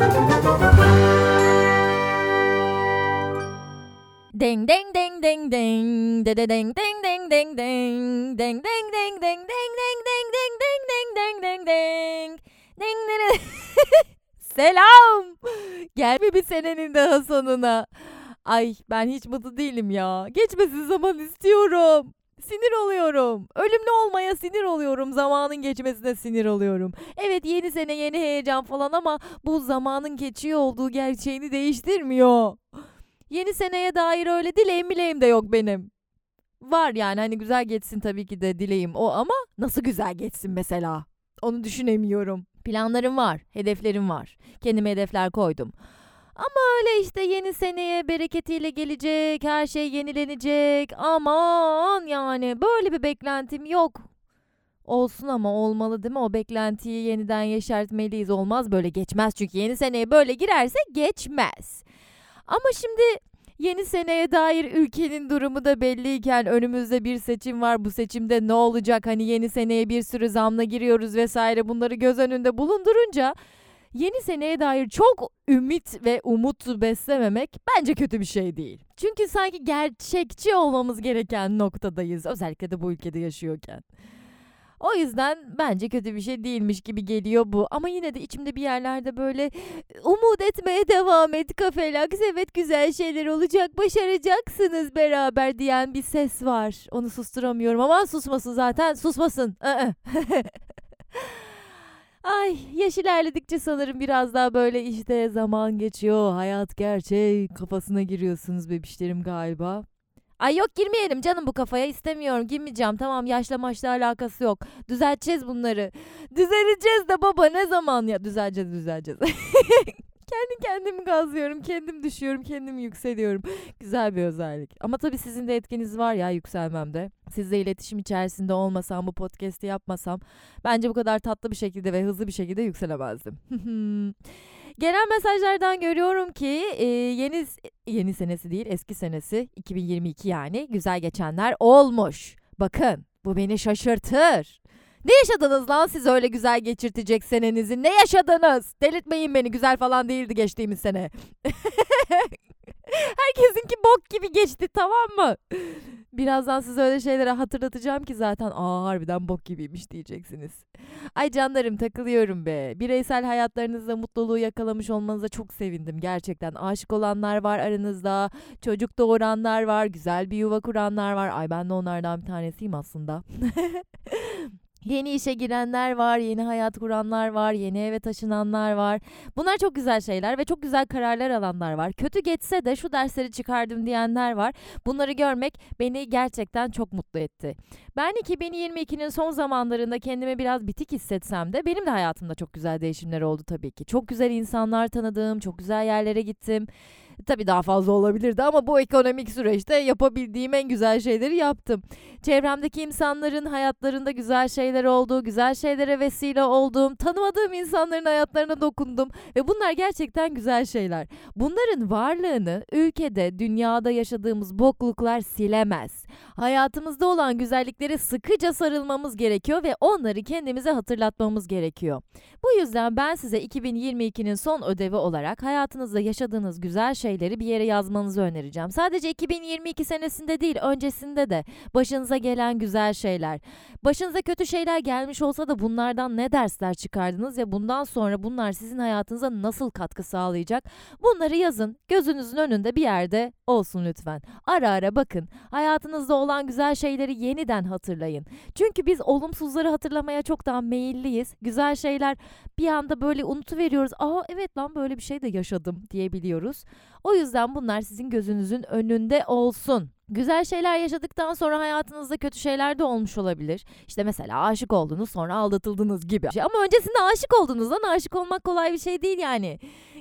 Ding ding ding ding ding ding ding ding ding ding ding ding ding ding ding ding ding ding ding. Selam. Gelme bir senenin daha sonuna. Ay ben hiç mutlu değilim ya. Geçmesin zaman istiyorum. Sinir oluyorum. Ölümlü olmaya sinir oluyorum. Zamanın geçmesine sinir oluyorum. Evet yeni sene yeni heyecan falan ama bu zamanın geçiyor olduğu gerçeğini değiştirmiyor. Yeni seneye dair öyle dileğim de yok benim. Var yani hani güzel geçsin tabii ki de dileğim o ama nasıl güzel geçsin mesela? Onu düşünemiyorum. Planlarım var, hedeflerim var. Kendime hedefler koydum. Ama öyle işte yeni seneye bereketiyle gelecek, her şey yenilenecek. Aman yani böyle bir beklentim yok. Olsun ama olmalı değil mi? O beklentiyi yeniden yeşertmeliyiz. Olmaz böyle geçmez çünkü yeni seneye böyle girerse geçmez. Ama şimdi yeni seneye dair ülkenin durumu da belliyken önümüzde bir seçim var. Bu seçimde ne olacak? Hani yeni seneye bir sürü zamla giriyoruz vesaire bunları göz önünde bulundurunca yeni seneye dair çok ümit ve umut beslememek bence kötü bir şey değil. Çünkü sanki gerçekçi olmamız gereken noktadayız. Özellikle de bu ülkede yaşıyorken. O yüzden bence kötü bir şey değilmiş gibi geliyor bu. Ama yine de içimde bir yerlerde böyle umut etmeye devam et Kafelaks. Evet güzel şeyler olacak, başaracaksınız beraber diyen bir ses var. Onu susturamıyorum ama susmasın zaten, susmasın. Ay yaş ilerledikçe sanırım biraz daha böyle işte zaman geçiyor, hayat gerçeği kafasına giriyorsunuz bebişlerim galiba. Ay yok girmeyelim canım bu kafaya istemiyorum girmeyeceğim tamam yaşla maçla alakası yok. Düzelteceğiz bunları. Düzeleceğiz de baba ne zaman ya düzeleceğiz. Kendimi gazlıyorum kendim düşüyorum kendim yükseliyorum. Güzel bir özellik ama tabii sizin de etkiniz var ya yükselmemde. Sizle iletişim içerisinde olmasam bu podcast'i yapmasam bence bu kadar tatlı bir şekilde ve hızlı bir şekilde yükselemezdim. Gelen mesajlardan görüyorum ki yeni senesi değil eski senesi 2022 yani güzel geçenler olmuş. Bakın bu beni şaşırtır. Ne yaşadınız lan siz öyle güzel geçirtecek senenizi? Ne yaşadınız? Delirtmeyin beni güzel falan değildi geçtiğimiz sene. Herkesinki bok gibi geçti tamam mı? Birazdan size öyle şeylere hatırlatacağım ki zaten aa harbiden bok gibiymiş diyeceksiniz. Ay canlarım takılıyorum be. Bireysel hayatlarınızda mutluluğu yakalamış olmanıza çok sevindim gerçekten. Aşık olanlar var aranızda. Çocuk doğuranlar var. Güzel bir yuva kuranlar var. Ay ben de onlardan bir tanesiyim aslında. Yeni işe girenler var, yeni hayat kuranlar var, yeni eve taşınanlar var. Bunlar çok güzel şeyler ve çok güzel kararlar alanlar var. Kötü geçse de şu dersleri çıkardım diyenler var. Bunları görmek beni gerçekten çok mutlu etti. Ben 2022'nin son zamanlarında kendimi biraz bitik hissetsem de benim de hayatımda çok güzel değişimler oldu tabii ki. Çok güzel insanlar tanıdım, çok güzel yerlere gittim. Tabii daha fazla olabilirdi ama bu ekonomik süreçte yapabildiğim en güzel şeyleri yaptım. Çevremdeki insanların hayatlarında güzel şeyler oldu, güzel şeylere vesile oldum. Tanımadığım insanların hayatlarına dokundum ve bunlar gerçekten güzel şeyler. Bunların varlığını ülkede, dünyada yaşadığımız bokluklar silemez. Hayatımızda olan güzelliklere sıkıca sarılmamız gerekiyor ve onları kendimize hatırlatmamız gerekiyor. Bu yüzden ben size 2022'nin son ödevi olarak hayatınızda yaşadığınız güzel şeyleri bir yere yazmanızı önereceğim. Sadece 2022 senesinde değil, öncesinde de başınıza gelen güzel şeyler. Başınıza kötü şeyler gelmiş olsa da bunlardan ne dersler çıkardınız ve bundan sonra bunlar sizin hayatınıza nasıl katkı sağlayacak? Bunları yazın. Gözünüzün önünde bir yerde olsun lütfen. Ara ara bakın. Hayatınızda olan güzel şeyleri yeniden hatırlayın. Çünkü biz olumsuzları hatırlamaya çok daha meyilliyiz. Güzel şeyler bir anda böyle unutuveriyoruz. Aa evet lan böyle bir şey de yaşadım diyebiliyoruz. O yüzden bunlar sizin gözünüzün önünde olsun. Güzel şeyler yaşadıktan sonra hayatınızda kötü şeyler de olmuş olabilir. İşte mesela aşık oldunuz sonra aldatıldınız gibi. Ama öncesinde aşık oldunuz lan aşık olmak kolay bir şey değil yani.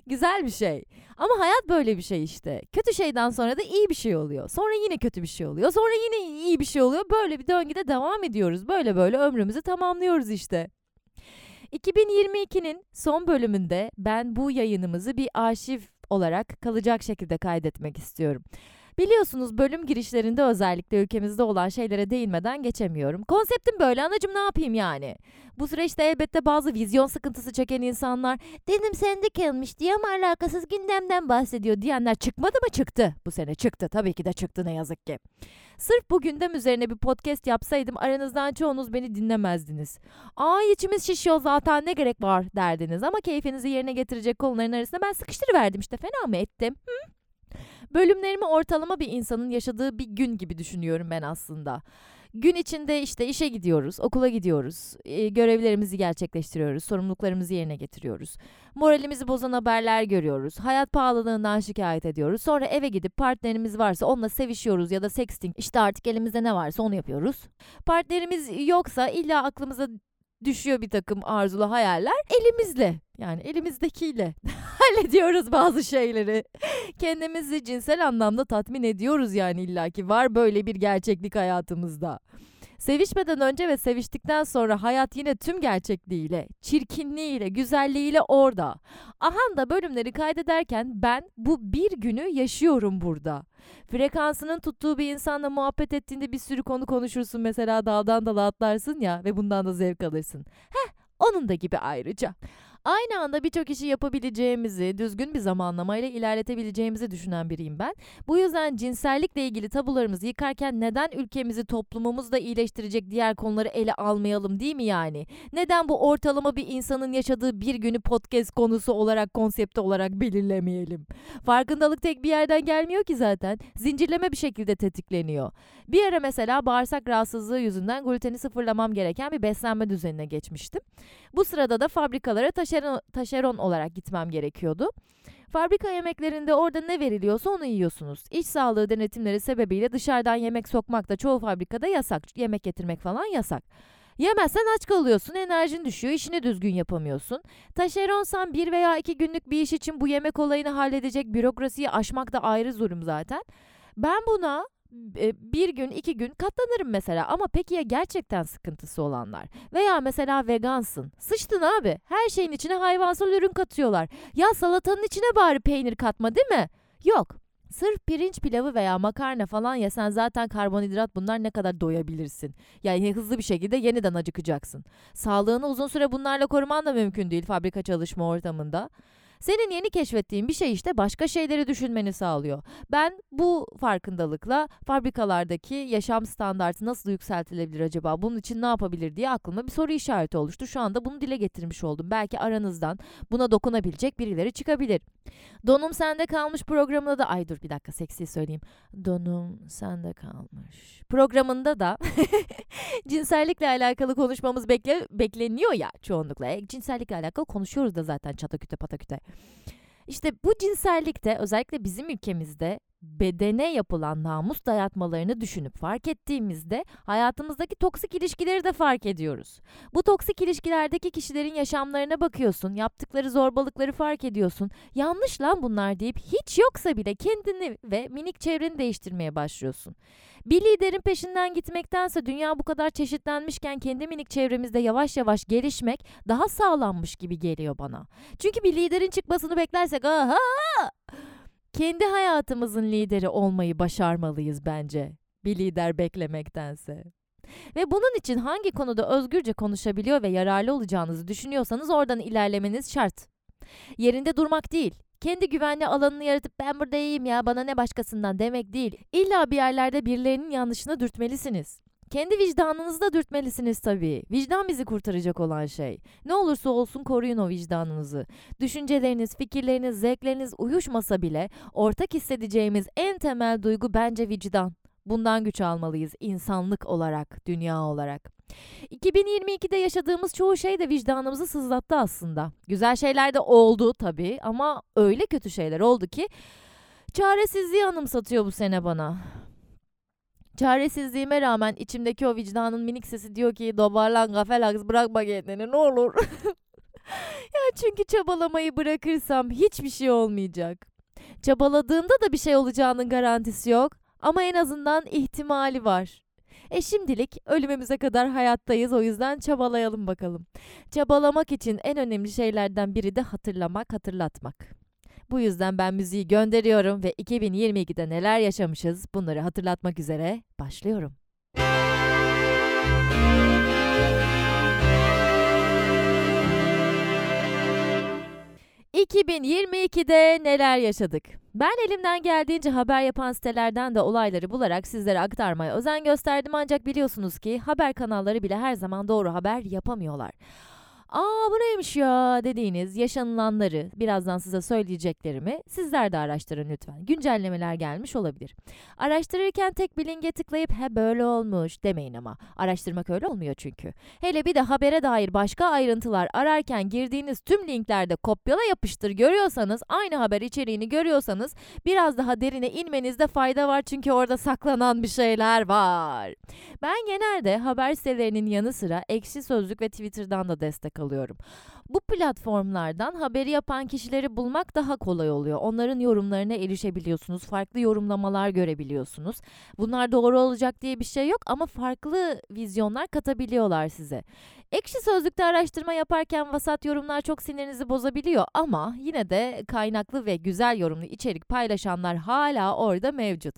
Güzel bir şey. Ama hayat böyle bir şey işte. Kötü şeyden sonra da iyi bir şey oluyor. Sonra yine kötü bir şey oluyor. Sonra yine iyi bir şey oluyor. Böyle bir döngüde devam ediyoruz. Böyle ömrümüzü tamamlıyoruz işte. 2022'nin son bölümünde ben bu yayınımızı bir arşiv olarak kalacak şekilde kaydetmek istiyorum. Biliyorsunuz bölüm girişlerinde özellikle ülkemizde olan şeylere değinmeden geçemiyorum. Konseptim böyle anacığım, ne yapayım yani? Bu süreçte elbette bazı vizyon sıkıntısı çeken insanlar "dedim sende kalmış diye ama alakasız gündemden bahsediyor" diyenler çıkmadı mı? Çıktı. Bu sene çıktı. Tabii ki de çıktı ne yazık ki. Sırf bu gündem üzerine bir podcast yapsaydım aranızdan çoğunuz beni dinlemezdiniz. "Ay içimiz şişiyor zaten ne gerek var" derdiniz ama keyfinizi yerine getirecek konuların arasında ben sıkıştırıverdim işte, fena mı ettim? Bölümlerimi ortalama bir insanın yaşadığı bir gün gibi düşünüyorum ben aslında. Gün içinde işte işe gidiyoruz, okula gidiyoruz, görevlerimizi gerçekleştiriyoruz, sorumluluklarımızı yerine getiriyoruz. Moralimizi bozan haberler görüyoruz, hayat pahalılığından şikayet ediyoruz. Sonra eve gidip partnerimiz varsa onunla sevişiyoruz ya da sexting, işte artık elimizde ne varsa onu yapıyoruz. Partnerimiz yoksa illa aklımıza düşüyor bir takım arzulu hayaller, elimizle yani elimizdekiyle hallediyoruz bazı şeyleri. Kendimizi cinsel anlamda tatmin ediyoruz yani, illaki var böyle bir gerçeklik hayatımızda. Sevişmeden önce ve seviştikten sonra hayat yine tüm gerçekliğiyle, çirkinliğiyle, güzelliğiyle orada. Ahan da bölümleri kaydederken ben bu bir günü yaşıyorum burada. Frekansının tuttuğu bir insanla muhabbet ettiğinde bir sürü konu konuşursun mesela, daldan dala atlarsın ya ve bundan da zevk alırsın. Onun da gibi ayrıca. Aynı anda birçok işi yapabileceğimizi, düzgün bir zamanlamayla ilerletebileceğimizi düşünen biriyim ben. Bu yüzden cinsellikle ilgili tabularımızı yıkarken neden ülkemizi, toplumumuzu da iyileştirecek diğer konuları ele almayalım, değil mi yani? Neden bu ortalama bir insanın yaşadığı bir günü podcast konusu olarak, konsepti olarak belirlemeyelim? Farkındalık tek bir yerden gelmiyor ki zaten. Zincirleme bir şekilde tetikleniyor. Bir ara mesela bağırsak rahatsızlığı yüzünden gluteni sıfırlamam gereken bir beslenme düzenine geçmiştim. Bu sırada da fabrikalara taşeron olarak gitmem gerekiyordu. Fabrika yemeklerinde orada ne veriliyorsa onu yiyorsunuz. İş sağlığı denetimleri sebebiyle dışarıdan yemek sokmak da çoğu fabrikada yasak. Yemek getirmek falan yasak. Yemezsen aç kalıyorsun, enerjin düşüyor, işini düzgün yapamıyorsun. Taşeronsan 1 veya 2 günlük bir iş için bu yemek olayını halledecek bürokrasiyi aşmak da ayrı zulüm zaten. Ben buna 1 gün 2 gün katlanırım mesela, ama peki ya gerçekten sıkıntısı olanlar? Veya mesela vegansın, sıçtın abi, her şeyin içine hayvansal ürün katıyorlar. Ya salatanın içine bari peynir katma, değil mi? Yok. Sırf pirinç pilavı veya makarna falan yesen zaten karbonhidrat bunlar, ne kadar doyabilirsin? Yani hızlı bir şekilde yeniden acıkacaksın. Sağlığını uzun süre bunlarla koruman da mümkün değil fabrika çalışma ortamında. Senin yeni keşfettiğin bir şey işte başka şeyleri düşünmeni sağlıyor. Ben bu farkındalıkla fabrikalardaki yaşam standartı nasıl yükseltilebilir acaba? Bunun için ne yapabilir diye aklıma bir soru işareti oluştu. Şu anda bunu dile getirmiş oldum. Belki aranızdan buna dokunabilecek birileri çıkabilir. Donum sende kalmış programında da ay dur bir dakika seksi söyleyeyim. Donum sende kalmış programında da cinsellikle alakalı konuşmamız bekleniyor ya çoğunlukla. Cinsellikle alakalı konuşuyoruz da zaten çataküte pataküte. İşte bu cinsellikte özellikle bizim ülkemizde bedene yapılan namus dayatmalarını düşünüp fark ettiğimizde hayatımızdaki toksik ilişkileri de fark ediyoruz. Bu toksik ilişkilerdeki kişilerin yaşamlarına bakıyorsun, yaptıkları zorbalıkları fark ediyorsun. Yanlış lan bunlar deyip hiç yoksa bile kendini ve minik çevreni değiştirmeye başlıyorsun. Bir liderin peşinden gitmektense dünya bu kadar çeşitlenmişken kendi minik çevremizde yavaş yavaş gelişmek daha sağlanmış gibi geliyor bana. Çünkü bir liderin çıkmasını beklersek aha! Kendi hayatımızın lideri olmayı başarmalıyız bence, bir lider beklemektense. Ve bunun için hangi konuda özgürce konuşabiliyor ve yararlı olacağınızı düşünüyorsanız oradan ilerlemeniz şart. Yerinde durmak değil, kendi güvenli alanını yaratıp ben burada iyiyim ya bana ne başkasından demek değil. İlla bir yerlerde birilerinin yanlışını dürtmelisiniz. Kendi vicdanınızı da dürtmelisiniz tabii. Vicdan bizi kurtaracak olan şey. Ne olursa olsun koruyun o vicdanınızı. Düşünceleriniz, fikirleriniz, zevkleriniz uyuşmasa bile ortak hissedeceğimiz en temel duygu bence vicdan. Bundan güç almalıyız insanlık olarak, dünya olarak. 2022'de yaşadığımız çoğu şey de vicdanımızı sızlattı aslında. Güzel şeyler de oldu tabii ama öyle kötü şeyler oldu ki çaresizliği anımsatıyor bu sene bana. Çaresizliğime rağmen içimdeki o vicdanın minik sesi diyor ki "dobarlan gafelaks, bırakma kendini ne olur." Ya çünkü çabalamayı bırakırsam hiçbir şey olmayacak. Çabaladığımda da bir şey olacağının garantisi yok ama en azından ihtimali var. Şimdilik ölümümüze kadar hayattayız, o yüzden çabalayalım bakalım. Çabalamak için en önemli şeylerden biri de hatırlamak, hatırlatmak. Bu yüzden ben müziği gönderiyorum ve 2022'de neler yaşamışız bunları hatırlatmak üzere başlıyorum. ...2022'de neler yaşadık? Ben elimden geldiğince haber yapan sitelerden de olayları bularak sizlere aktarmaya özen gösterdim. Ancak biliyorsunuz ki haber kanalları bile her zaman doğru haber yapamıyorlar. Aa bu neymiş ya dediğiniz yaşanılanları, birazdan size söyleyeceklerimi sizler de araştırın lütfen. Güncellemeler gelmiş olabilir. Araştırırken tek bir linke tıklayıp he böyle olmuş demeyin ama. Araştırmak öyle olmuyor çünkü. Hele bir de habere dair başka ayrıntılar ararken girdiğiniz tüm linklerde kopyala yapıştır görüyorsanız, aynı haber içeriğini görüyorsanız biraz daha derine inmenizde fayda var çünkü orada saklanan bir şeyler var. Ben genelde haber sitelerinin yanı sıra Ekşi Sözlük ve Twitter'dan da destek alıyorum. Bu platformlardan haberi yapan kişileri bulmak daha kolay oluyor. Onların yorumlarına erişebiliyorsunuz. Farklı yorumlamalar görebiliyorsunuz. Bunlar doğru olacak diye bir şey yok ama farklı vizyonlar katabiliyorlar size. Ekşi Sözlük'te araştırma yaparken vasat yorumlar çok sinirinizi bozabiliyor ama yine de kaynaklı ve güzel yorumlu içerik paylaşanlar hala orada mevcut.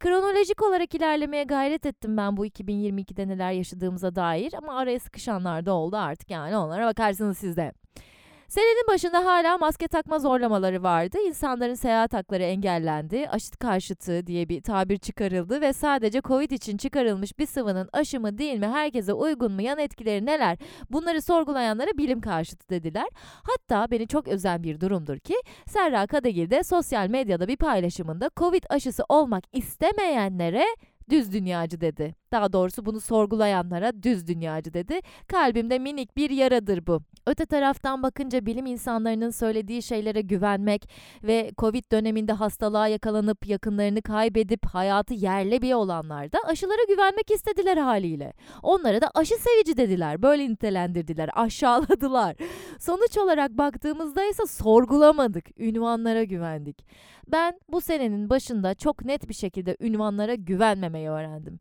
Kronolojik olarak ilerlemeye gayret ettim ben bu 2022'de neler yaşadığımıza dair ama araya sıkışanlar da oldu artık, yani onlara bakarsınız siz de. Senenin başında hala maske takma zorlamaları vardı. İnsanların seyahat hakları engellendi. Aşı karşıtı diye bir tabir çıkarıldı ve sadece Covid için çıkarılmış bir sıvının aşı mı değil mi, herkese uygun mu, yan etkileri neler, bunları sorgulayanlara bilim karşıtı dediler. Hatta beni çok özen bir durumdur ki Serra Kadegil de sosyal medyada bir paylaşımında Covid aşısı olmak istemeyenlere düz dünyacı dedi. Daha doğrusu bunu sorgulayanlara düz dünyacı dedi. Kalbimde minik bir yaradır bu. Öte taraftan bakınca bilim insanlarının söylediği şeylere güvenmek ve Covid döneminde hastalığa yakalanıp yakınlarını kaybedip hayatı yerle bir olanlar da aşılara güvenmek istediler haliyle. Onlara da aşı sevici dediler. Böyle nitelendirdiler, aşağıladılar. Sonuç olarak baktığımızda ise sorgulamadık, ünvanlara güvendik. Ben bu senenin başında çok net bir şekilde ünvanlara güvenmemeyi öğrendim.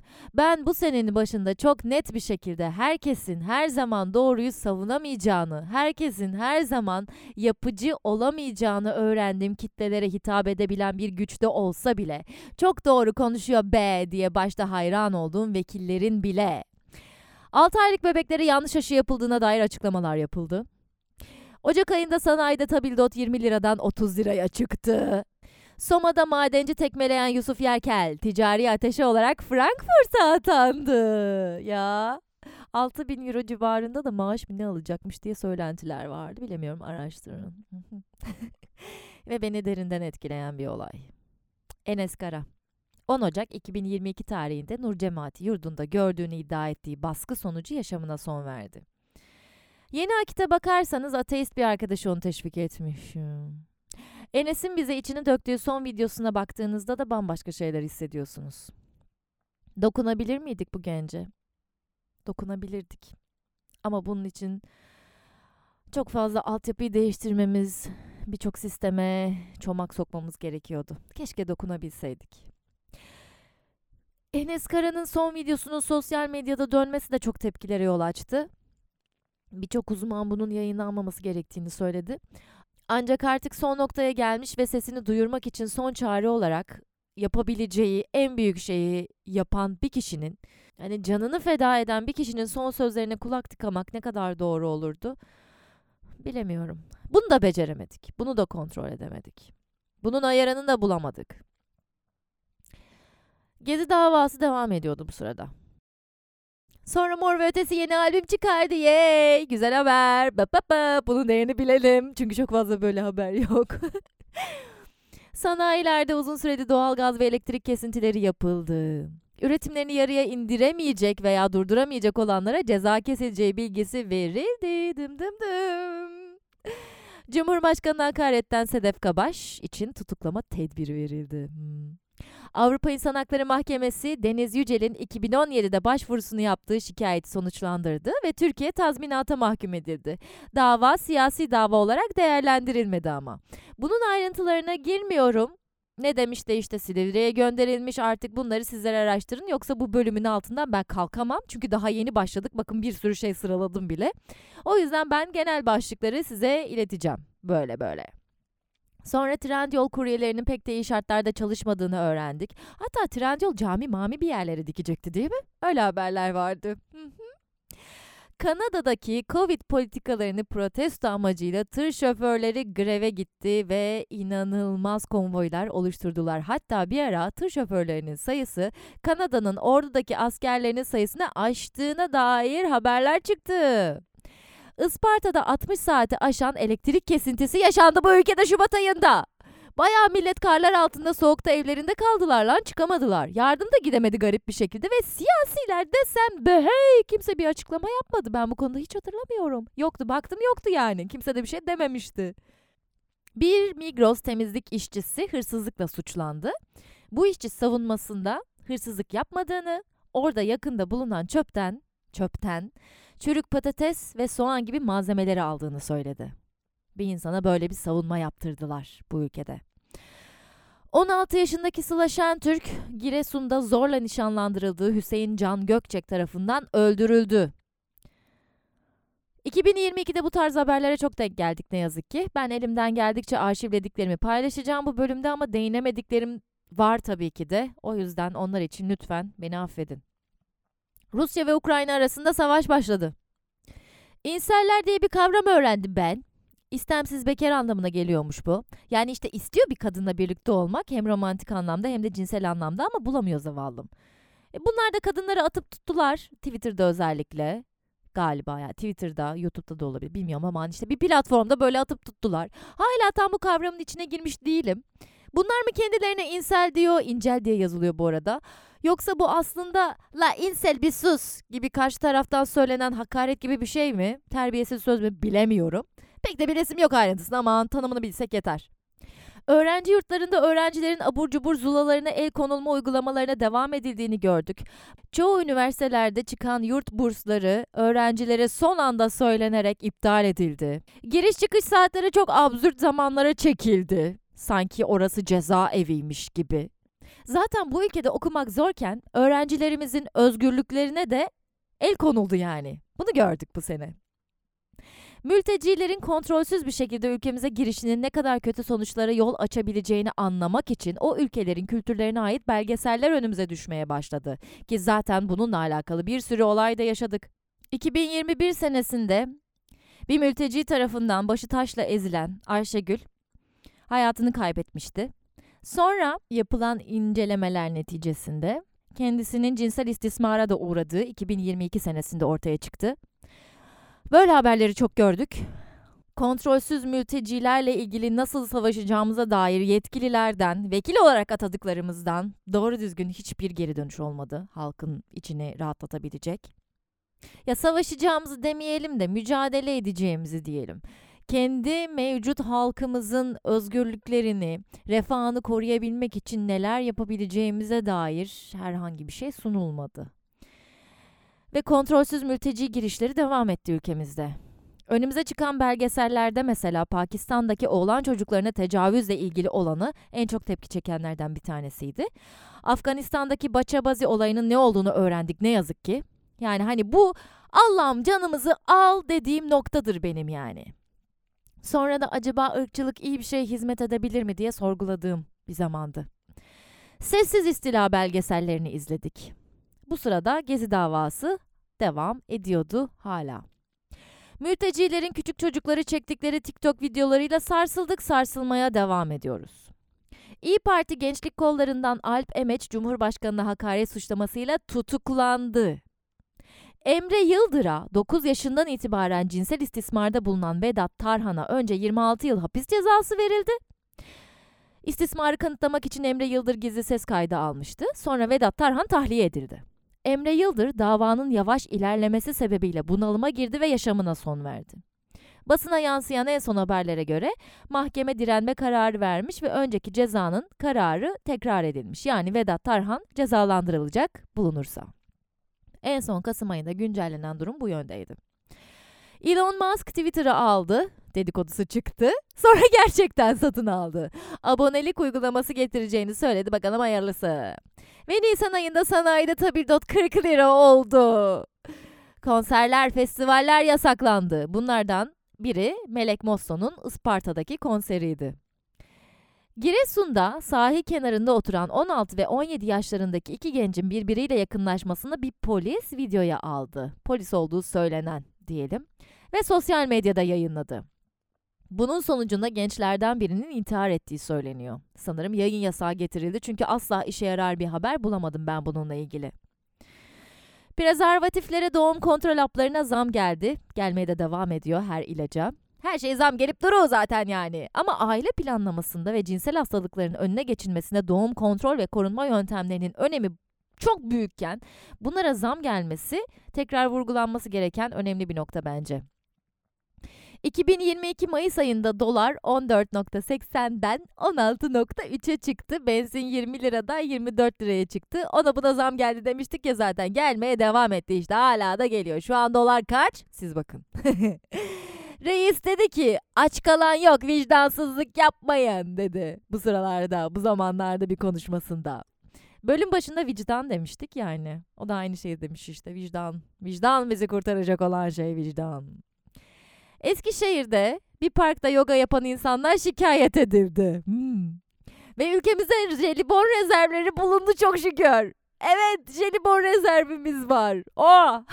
Bu senenin başında çok net bir şekilde herkesin her zaman doğruyu savunamayacağını, herkesin her zaman yapıcı olamayacağını öğrendim. Kitlelere hitap edebilen bir güçte olsa bile çok doğru konuşuyor be diye başta hayran olduğum vekillerin bile. 6 aylık bebeklere yanlış aşı yapıldığına dair açıklamalar yapıldı. Ocak ayında sanayide tabildot 20 liradan 30 liraya çıktı. Soma'da madenci tekmeleyen Yusuf Yerkel ticari ateşe olarak Frankfurt'a atandı. Ya 6.000 euro civarında da maaş mı ne alacakmış diye söylentiler vardı. Bilemiyorum, araştırın. Ve beni derinden etkileyen bir olay. Enes Kara. 10 Ocak 2022 tarihinde Nur Cemaati yurdunda gördüğünü iddia ettiği baskı sonucu yaşamına son verdi. Yeni Akit'e bakarsanız ateist bir arkadaşı onu teşvik etmiş. Enes'in bize içini döktüğü son videosuna baktığınızda da bambaşka şeyler hissediyorsunuz. Dokunabilir miydik bu gence? Dokunabilirdik. Ama bunun için çok fazla altyapıyı değiştirmemiz, birçok sisteme çomak sokmamız gerekiyordu. Keşke dokunabilseydik. Enes Kara'nın son videosunun sosyal medyada dönmesi de çok tepkilere yol açtı. Birçok uzman bunun yayınlanmaması gerektiğini söyledi. Ancak artık son noktaya gelmiş ve sesini duyurmak için son çare olarak yapabileceği en büyük şeyi yapan bir kişinin, yani canını feda eden bir kişinin son sözlerine kulak tıkamak ne kadar doğru olurdu bilemiyorum. Bunu da beceremedik. Bunu da kontrol edemedik. Bunun ayarını da bulamadık. Gezi davası devam ediyordu bu sırada. Sonra Mor ve Ötesi yeni albüm çıkardı. Yey! Güzel haber. Bunun değerini bilelim. Çünkü çok fazla böyle haber yok. Sanayilerde uzun süreli doğalgaz ve elektrik kesintileri yapıldı. Üretimlerini yarıya indiremeyecek veya durduramayacak olanlara ceza kesileceği bilgisi verildi. Dım dım dım. Cumhurbaşkanı hakaretten Sedef Kabaş için tutuklama tedbiri verildi. Avrupa İnsan Hakları Mahkemesi Deniz Yücel'in 2017'de başvurusunu yaptığı şikayeti sonuçlandırdı ve Türkiye tazminata mahkum edildi. Dava siyasi dava olarak değerlendirilmedi ama. Bunun ayrıntılarına girmiyorum. Ne demiş de işte Silivri'ye gönderilmiş, artık bunları sizler araştırın yoksa bu bölümün altından ben kalkamam. Çünkü daha yeni başladık, bakın bir sürü şey sıraladım bile. O yüzden ben genel başlıkları size ileteceğim böyle böyle. Sonra Trendyol kuryelerinin pek de iyi şartlarda çalışmadığını öğrendik. Hatta Trendyol cami mami bir yerlere dikecekti değil mi? Öyle haberler vardı. Kanada'daki Covid politikalarını protesto amacıyla tır şoförleri greve gitti ve inanılmaz konvoylar oluşturdular. Hatta bir ara tır şoförlerinin sayısı Kanada'nın ordudaki askerlerinin sayısını aştığına dair haberler çıktı. Isparta'da 60 saati aşan elektrik kesintisi yaşandı bu ülkede Şubat ayında. Bayağı millet karlar altında soğukta evlerinde kaldılar lan, çıkamadılar. Yardım da gidemedi garip bir şekilde ve siyasiler desem be hey, kimse bir açıklama yapmadı. Ben bu konuda hiç hatırlamıyorum. Yoktu, baktım yoktu yani. Kimse de bir şey dememişti. Bir Migros temizlik işçisi hırsızlıkla suçlandı. Bu işçi savunmasında hırsızlık yapmadığını, orada yakında bulunan çöpten çürük patates ve soğan gibi malzemeleri aldığını söyledi. Bir insana böyle bir savunma yaptırdılar bu ülkede. 16 yaşındaki Sıla Şentürk, Giresun'da zorla nişanlandırıldığı Hüseyin Can Gökçek tarafından öldürüldü. 2022'de bu tarz haberlere çok denk geldik ne yazık ki. Ben elimden geldikçe arşivlediklerimi paylaşacağım bu bölümde ama değinemediklerim var tabii ki de. O yüzden onlar için lütfen beni affedin. Rusya ve Ukrayna arasında savaş başladı. İnseller diye bir kavram öğrendim ben. İstemsiz bekar anlamına geliyormuş bu. Yani işte istiyor bir kadınla birlikte olmak, hem romantik anlamda hem de cinsel anlamda, ama bulamıyor zavallım. Bunlar da kadınları atıp tuttular. Twitter'da özellikle galiba, yani Twitter'da, YouTube'da da olabilir bilmiyorum ama işte bir platformda böyle atıp tuttular. Hala tam bu kavramın içine girmiş değilim. Bunlar mı kendilerine insel diyor, incel diye yazılıyor bu arada. Yoksa bu aslında la insel bir sus gibi karşı taraftan söylenen hakaret gibi bir şey mi? Terbiyesiz söz mü bilemiyorum. Pek de bir resim yok ayrıntısına, aman tanımını bilsek yeter. Öğrenci yurtlarında öğrencilerin abur cubur zulalarına el konulma uygulamalarına devam edildiğini gördük. Çoğu üniversitelerde çıkan yurt bursları öğrencilere son anda söylenerek iptal edildi. Giriş çıkış saatleri çok absürt zamanlara çekildi. Sanki orası cezaeviymiş gibi. Zaten bu ülkede okumak zorken öğrencilerimizin özgürlüklerine de el konuldu yani. Bunu gördük bu sene. Mültecilerin kontrolsüz bir şekilde ülkemize girişinin ne kadar kötü sonuçlara yol açabileceğini anlamak için o ülkelerin kültürlerine ait belgeseller önümüze düşmeye başladı. Ki zaten bununla alakalı bir sürü olay da yaşadık. 2021 senesinde bir mülteci tarafından başı taşla ezilen Ayşegül hayatını kaybetmişti. Sonra yapılan incelemeler neticesinde kendisinin cinsel istismara da uğradığı 2022 senesinde ortaya çıktı. Böyle haberleri çok gördük. Kontrolsüz mültecilerle ilgili nasıl savaşacağımıza dair yetkililerden, vekil olarak atadıklarımızdan doğru düzgün hiçbir geri dönüş olmadı halkın içini rahatlatabilecek. Ya savaşacağımızı demeyelim de mücadele edeceğimizi diyelim. Kendi mevcut halkımızın özgürlüklerini, refahını koruyabilmek için neler yapabileceğimize dair herhangi bir şey sunulmadı. Ve kontrolsüz mülteci girişleri devam etti ülkemizde. Önümüze çıkan belgesellerde mesela Pakistan'daki oğlan çocuklarına tecavüzle ilgili olanı en çok tepki çekenlerden bir tanesiydi. Afganistan'daki Bachabazi olayının ne olduğunu öğrendik ne yazık ki. Yani hani bu Allah'ım canımızı al dediğim noktadır benim yani. Sonra da acaba ırkçılık iyi bir şeye hizmet edebilir mi diye sorguladığım bir zamandı. Sessiz istila belgesellerini izledik. Bu sırada Gezi davası devam ediyordu hala. Mültecilerin küçük çocukları çektikleri TikTok videolarıyla sarsılmaya devam ediyoruz. İYİ Parti gençlik kollarından Alp Emeç Cumhurbaşkanı'na hakaret suçlamasıyla tutuklandı. Emre Yıldır'a 9 yaşından itibaren cinsel istismarda bulunan Vedat Tarhan'a önce 26 yıl hapis cezası verildi. İstismarı kanıtlamak için Emre Yıldır gizli ses kaydı almıştı. Sonra Vedat Tarhan tahliye edildi. Emre Yıldır davanın yavaş ilerlemesi sebebiyle bunalıma girdi ve yaşamına son verdi. Basına yansıyan en son haberlere göre mahkeme direnme kararı vermiş ve önceki cezanın kararı tekrar edilmiş. Yani Vedat Tarhan cezalandırılacak bulunursa. En son Kasım ayında güncellenen durum bu yöndeydi. Elon Musk Twitter'ı aldı, dedikodusu çıktı, sonra gerçekten satın aldı. Abonelik uygulaması getireceğini söyledi, bakalım hayırlısı. Ve Nisan ayında sanayide tabildot 40 lira oldu. Konserler, festivaller yasaklandı. Bunlardan biri Melek Mosso'nun Isparta'daki konseriydi. Giresun'da sahil kenarında oturan 16 ve 17 yaşlarındaki iki gencin birbiriyle yakınlaşmasını bir polis videoya aldı. Polis olduğu söylenen diyelim ve sosyal medyada yayınladı. Bunun sonucunda gençlerden birinin intihar ettiği söyleniyor. Sanırım yayın yasağı getirildi çünkü asla işe yarar bir haber bulamadım ben bununla ilgili. Prezervatiflere, doğum kontrol haplarına zam geldi. Gelmeye de devam ediyor her ilaca. Her şeye zam gelip duruyor zaten yani. Ama aile planlamasında ve cinsel hastalıkların önüne geçilmesinde doğum kontrol ve korunma yöntemlerinin önemi çok büyükken bunlara zam gelmesi tekrar vurgulanması gereken önemli bir nokta bence. 2022 Mayıs ayında dolar 14.80'den 16.3'e çıktı. Benzin 20 liradan 24 liraya çıktı. Ona buna zam geldi demiştik ya zaten. Gelmeye devam etti işte. Hala da geliyor. Şu an dolar kaç? Siz bakın. Reis dedi ki aç kalan yok, vicdansızlık yapmayın dedi. Bu sıralarda, bu zamanlarda bir konuşmasında. Bölüm başında vicdan demiştik yani. O da aynı şeyi demiş işte, vicdan. Vicdan bizi kurtaracak olan şey, vicdan. Eskişehir'de bir parkta yoga yapan insanlar şikayet edildi. Ve ülkemizde jelibon rezervleri bulundu çok şükür. Evet, jelibon rezervimiz var. Oh!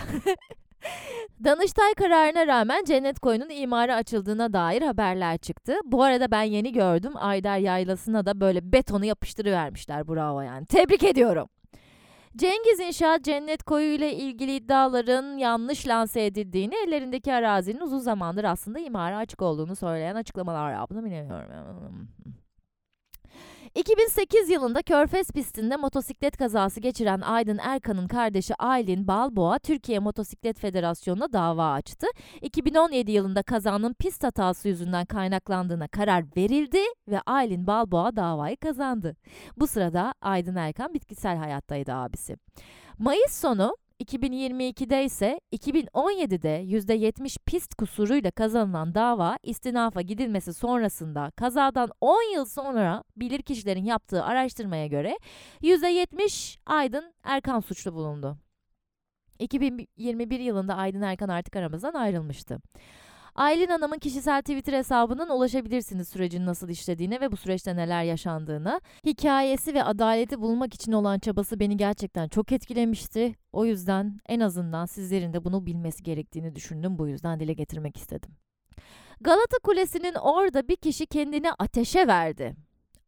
Danıştay kararına rağmen Cennet Koyun'un imara açıldığına dair haberler çıktı. Bu arada ben yeni gördüm. Ayder Yaylası'na da böyle betonu yapıştırıvermişler. Bravo yani. Tebrik ediyorum. Cengiz İnşaat, Cennet Koyu ile ilgili iddiaların yanlış lanse edildiğini, ellerindeki arazinin uzun zamandır aslında imara açık olduğunu söyleyen açıklamalar yaptı. Bilemiyorum. 2008 yılında Körfez pistinde motosiklet kazası geçiren Aydın Erkan'ın kardeşi Aylin Balboğa, Türkiye Motosiklet Federasyonu'na dava açtı. 2017 yılında kazanın pist hatası yüzünden kaynaklandığına karar verildi ve Aylin Balboğa davayı kazandı. Bu sırada Aydın Erkan bitkisel hayattaydı abisi. Mayıs sonu 2022'de ise 2017'de %70 pist kusuruyla kazanılan dava istinafa gidilmesi sonrasında kazadan 10 yıl sonra bilirkişilerin yaptığı araştırmaya göre %70 Aydın Erkan suçlu bulundu. 2021 yılında Aydın Erkan artık aramızdan ayrılmıştı. Aylin Hanım'ın kişisel Twitter hesabından ulaşabilirsiniz sürecin nasıl işlediğine ve bu süreçte neler yaşandığına. Hikayesi ve adaleti bulmak için olan çabası beni gerçekten çok etkilemişti. O yüzden en azından sizlerin de bunu bilmesi gerektiğini düşündüm. Bu yüzden dile getirmek istedim. Galata Kulesi'nin orada bir kişi kendini ateşe verdi.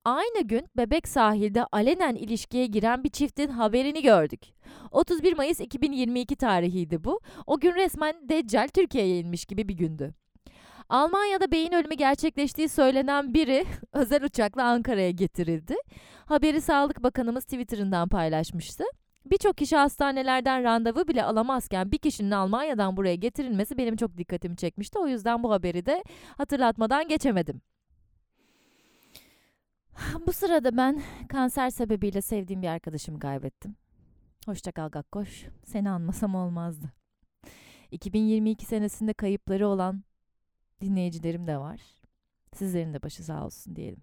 Aynı gün Bebek sahilde alenen ilişkiye giren bir çiftin haberini gördük. 31 Mayıs 2022 tarihiydi bu. O gün resmen Deccal Türkiye'ye inmiş gibi bir gündü. Almanya'da beyin ölümü gerçekleştiği söylenen biri özel uçakla Ankara'ya getirildi. Haberi Sağlık Bakanımız Twitter'ından paylaşmıştı. Birçok kişi hastanelerden randevu bile alamazken bir kişinin Almanya'dan buraya getirilmesi benim çok dikkatimi çekmişti. O yüzden bu haberi de hatırlatmadan geçemedim. Bu sırada ben kanser sebebiyle sevdiğim bir arkadaşımı kaybettim. Hoşça kal Gakkoş, seni anmasam olmazdı. 2022 senesinde kayıpları olan dinleyicilerim de var. Sizlerin de başı sağ olsun diyelim.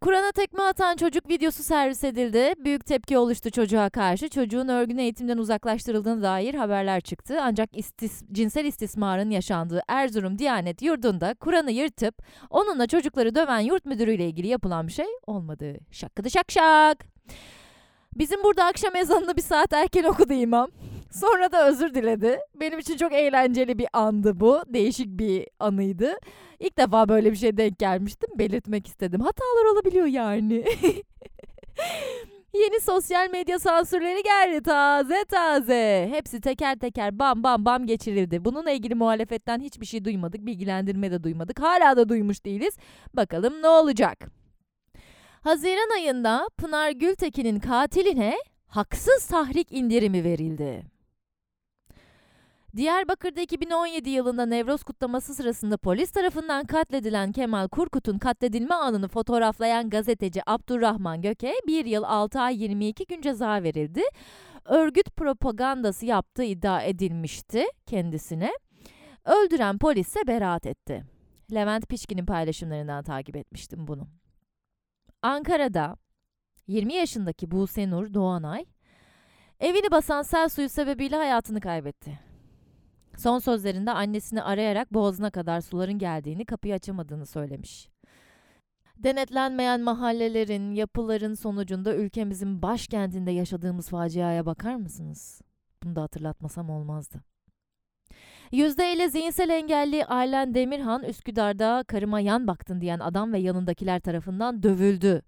Kur'an'a tekme atan çocuk videosu servis edildi. Büyük tepki oluştu çocuğa karşı. Çocuğun örgün eğitimden uzaklaştırıldığına dair haberler çıktı. Ancak cinsel istismarın yaşandığı Erzurum Diyanet Yurdu'nda Kur'an'ı yırtıp onunla çocukları döven yurt müdürüyle ilgili yapılan bir şey olmadı. Şakkıdı şak şak. Bizim burada akşam ezanını bir saat erken okudu imam. Sonra da özür diledi. Benim için çok eğlenceli bir andı bu. Değişik bir anıydı. İlk defa böyle bir şeye denk gelmiştim. Belirtmek istedim. Hatalar olabiliyor yani. Yeni sosyal medya sansürleri geldi taze taze. Hepsi teker teker bam bam bam geçirildi. Bununla ilgili muhalefetten hiçbir şey duymadık. Bilgilendirme de duymadık. Hala da duymuş değiliz. Bakalım ne olacak? Haziran ayında Pınar Gültekin'in katiline haksız tahrik indirimi verildi. Diyarbakır'da 2017 yılında Nevroz kutlaması sırasında polis tarafından katledilen Kemal Kurkut'un katledilme anını fotoğraflayan gazeteci Abdurrahman Göke 1 yıl 6 ay 22 gün ceza verildi. Örgüt propagandası yaptığı iddia edilmişti kendisine. Öldüren polis ise beraat etti. Levent Pişkin'in paylaşımlarından takip etmiştim bunu. Ankara'da 20 yaşındaki Buse Nur Doğanay evini basan sel suyu sebebiyle hayatını kaybetti. Son sözlerinde annesini arayarak boğazına kadar suların geldiğini, kapıyı açamadığını söylemiş. Denetlenmeyen mahallelerin, yapıların sonucunda ülkemizin başkentinde yaşadığımız faciaya bakar mısınız? Bunu da hatırlatmasam olmazdı. %50 zihinsel engelli Aylen Demirhan Üsküdar'da karıma yan baktın diyen adam ve yanındakiler tarafından dövüldü.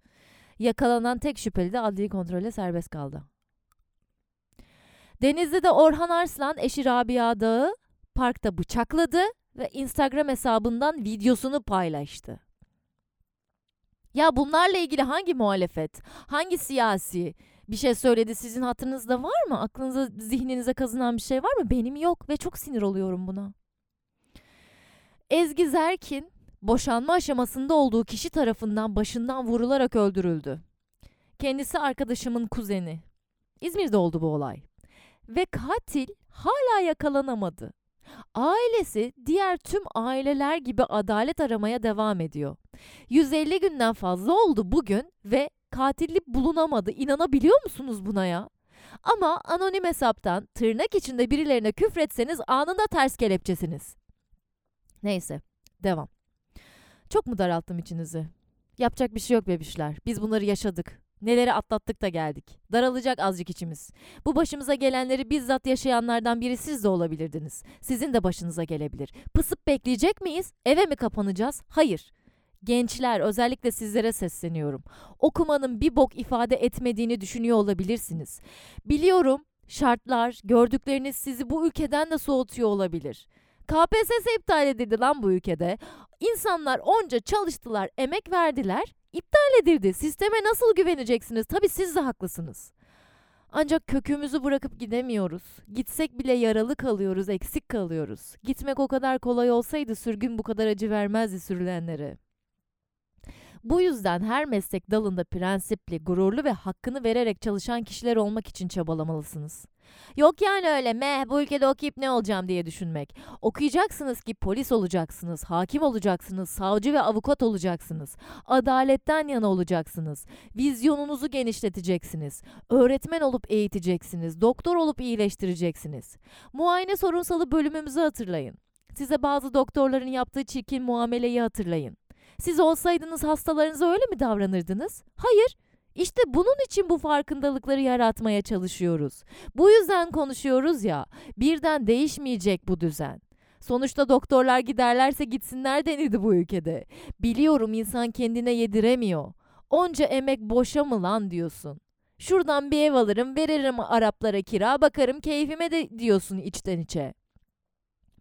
Yakalanan tek şüpheli de adli kontrole serbest kaldı. Denizli'de Orhan Arslan eşi Rabia Dağı parkta bıçakladı ve Instagram hesabından videosunu paylaştı. Ya bunlarla ilgili hangi muhalefet, hangi siyasi bir şey söyledi sizin hatırınızda var mı? Aklınıza, zihninize kazınan bir şey var mı? Benim yok ve çok sinir oluyorum buna. Ezgi Zerkin boşanma aşamasında olduğu kişi tarafından başından vurularak öldürüldü. Kendisi arkadaşımın kuzeni. İzmir'de oldu bu olay. Ve katil hala yakalanamadı. Ailesi diğer tüm aileler gibi adalet aramaya devam ediyor. 150 günden fazla oldu bugün ve katillik bulunamadı. İnanabiliyor musunuz buna ya? Ama anonim hesaptan tırnak içinde birilerine küfretseniz anında ters kelepçesiniz. Neyse, devam. Çok mu daralttım içinizi? Yapacak bir şey yok bebişler. Biz bunları yaşadık. Neleri atlattık da geldik. Daralacak azıcık içimiz. Bu başımıza gelenleri bizzat yaşayanlardan biri siz de olabilirdiniz. Sizin de başınıza gelebilir. Pısıp bekleyecek miyiz? Eve mi kapanacağız? Hayır. Gençler, özellikle sizlere sesleniyorum. Okumanın bir bok ifade etmediğini düşünüyor olabilirsiniz. Biliyorum, şartlar, gördükleriniz sizi bu ülkeden de soğutuyor olabilir. KPSS iptal edildi lan bu ülkede. İnsanlar onca çalıştılar, emek verdiler, iptal edildi. Sisteme nasıl güveneceksiniz? Tabii siz de haklısınız. Ancak kökümüzü bırakıp gidemiyoruz. Gitsek bile yaralı kalıyoruz, eksik kalıyoruz. Gitmek o kadar kolay olsaydı sürgün bu kadar acı vermezdi sürülenlere. Bu yüzden her meslek dalında prensipli, gururlu ve hakkını vererek çalışan kişiler olmak için çabalamalısınız. Yok yani öyle bu ülkede okuyup ne olacağım diye düşünmek. Okuyacaksınız ki polis olacaksınız, hakim olacaksınız, savcı ve avukat olacaksınız. Adaletten yana olacaksınız. Vizyonunuzu genişleteceksiniz. Öğretmen olup eğiteceksiniz. Doktor olup iyileştireceksiniz. Muayene sorunsalı bölümümüzü hatırlayın. Size bazı doktorların yaptığı çirkin muameleyi hatırlayın. Siz olsaydınız hastalarınıza öyle mi davranırdınız? Hayır. İşte bunun için bu farkındalıkları yaratmaya çalışıyoruz. Bu yüzden konuşuyoruz ya, birden değişmeyecek bu düzen. Sonuçta doktorlar giderlerse gitsinler denildi bu ülkede. Biliyorum insan kendine yediremiyor. Onca emek boşa mı lan diyorsun. Şuradan bir ev alırım, veririm Araplara kira, bakarım keyfime de diyorsun içten içe.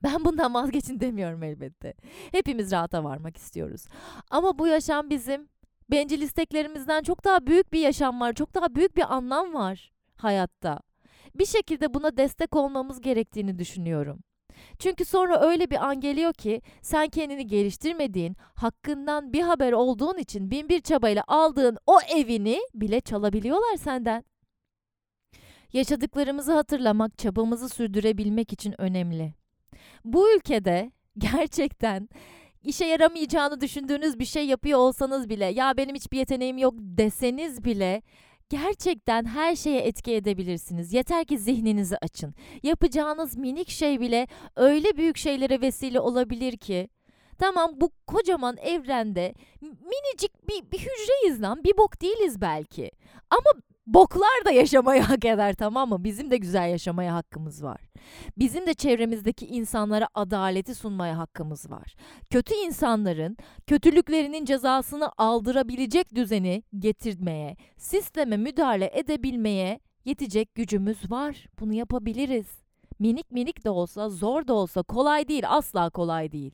Ben bundan vazgeçin demiyorum elbette. Hepimiz rahata varmak istiyoruz. Ama bu yaşam bizim bencil isteklerimizden çok daha büyük bir yaşam var. Çok daha büyük bir anlam var hayatta. Bir şekilde buna destek olmamız gerektiğini düşünüyorum. Çünkü sonra öyle bir an geliyor ki sen kendini geliştirmediğin, hakkından bir haber olduğun için binbir çabayla aldığın o evini bile çalabiliyorlar senden. Yaşadıklarımızı hatırlamak, çabamızı sürdürebilmek için önemli. Bu ülkede gerçekten işe yaramayacağını düşündüğünüz bir şey yapıyor olsanız bile, ya benim hiçbir yeteneğim yok deseniz bile gerçekten her şeye etki edebilirsiniz. Yeter ki zihninizi açın. Yapacağınız minik şey bile öyle büyük şeylere vesile olabilir ki. Tamam, bu kocaman evrende minicik bir hücreyiz lan, bir bok değiliz belki. Ama boklar da yaşamayı hak eder, tamam mı? Bizim de güzel yaşamaya hakkımız var. Bizim de çevremizdeki insanlara adaleti sunmaya hakkımız var. Kötü insanların kötülüklerinin cezasını aldırabilecek düzeni getirmeye, sisteme müdahale edebilmeye yetecek gücümüz var. Bunu yapabiliriz. Minik minik de olsa, zor da olsa, kolay değil, asla kolay değil.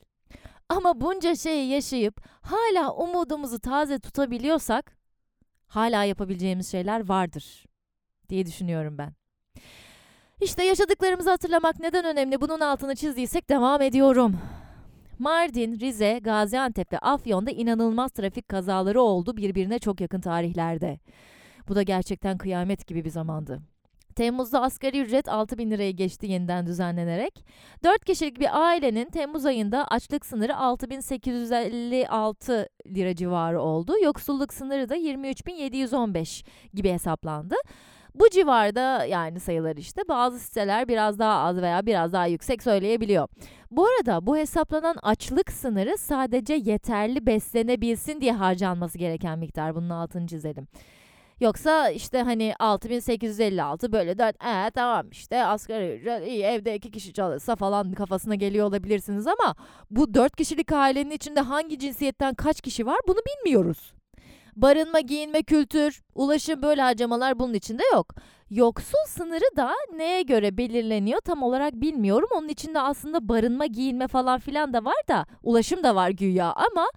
Ama bunca şeyi yaşayıp hala umudumuzu taze tutabiliyorsak, hala yapabileceğimiz şeyler vardır diye düşünüyorum ben. İşte yaşadıklarımızı hatırlamak neden önemli? Bunun altını çizdiysek devam ediyorum. Mardin, Rize, Gaziantep ve Afyon'da inanılmaz trafik kazaları oldu birbirine çok yakın tarihlerde. Bu da gerçekten kıyamet gibi bir zamandı. Temmuz'da asgari ücret 6.000 liraya geçti yeniden düzenlenerek. 4 kişilik bir ailenin Temmuz ayında açlık sınırı 6.856 lira civarı oldu. Yoksulluk sınırı da 23.715 gibi hesaplandı. Bu civarda yani sayılar işte bazı siteler biraz daha az veya biraz daha yüksek söyleyebiliyor. Bu arada bu hesaplanan açlık sınırı sadece yeterli beslenebilsin diye harcanması gereken miktar. Bunun altını çizelim. Yoksa işte hani 6.856 böyle 4 tamam işte asgari ücret iyi evde 2 kişi çalışsa falan kafasına geliyor olabilirsiniz ama bu 4 kişilik ailenin içinde hangi cinsiyetten kaç kişi var bunu bilmiyoruz. Barınma, giyinme, kültür, ulaşım böyle harcamalar bunun içinde yok. Yoksul sınırı da neye göre belirleniyor tam olarak bilmiyorum. Onun içinde aslında barınma, giyinme falan filan da var da ulaşım da var güya ama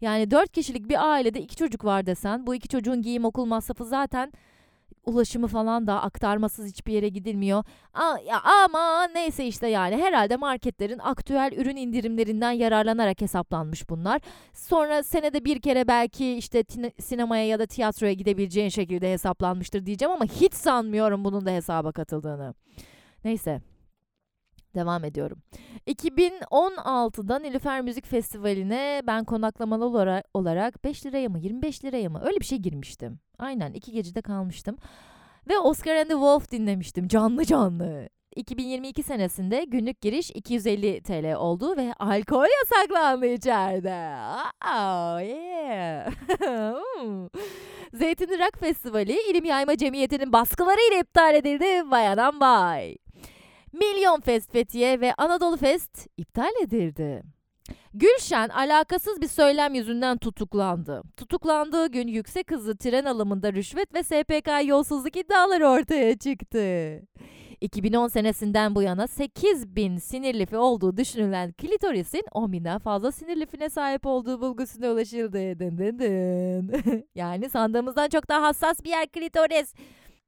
yani 4 kişilik bir ailede 2 çocuk var desen bu 2 çocuğun giyim okul masrafı zaten ulaşımı falan da aktarmasız hiçbir yere gidilmiyor. Ama neyse işte yani herhalde marketlerin aktüel ürün indirimlerinden yararlanarak hesaplanmış bunlar. Sonra senede bir kere belki işte sinemaya ya da tiyatroya gidebileceğin şekilde hesaplanmıştır diyeceğim ama hiç sanmıyorum bunun da hesaba katıldığını. Neyse. Devam ediyorum. 2016'da Nilüfer Müzik Festivali'ne ben konaklamalı olarak 5 liraya mı 25 liraya mı öyle bir şey girmiştim. Aynen 2 gecede kalmıştım. Ve Oscar and the Wolf dinlemiştim canlı. 2022 senesinde günlük giriş 250 TL oldu ve alkol yasaklandı içeride. Oh yeah. Zeytinli Rock Festivali İlim Yayma Cemiyeti'nin baskılarıyla iptal edildi. Bayadan bay. Milyon Fest Fethiye ve Anadolu Fest iptal edildi. Gülşen alakasız bir söylem yüzünden tutuklandı. Tutuklandığı gün yüksek hızlı tren alımında rüşvet ve SPK yolsuzluk iddiaları ortaya çıktı. 2010 senesinden bu yana 8.000 sinir lifi olduğu düşünülen klitorisin 10.000'den fazla sinir lifine sahip olduğu bulgusuna ulaşıldı. Yani sandığımızdan çok daha hassas bir yer klitoris.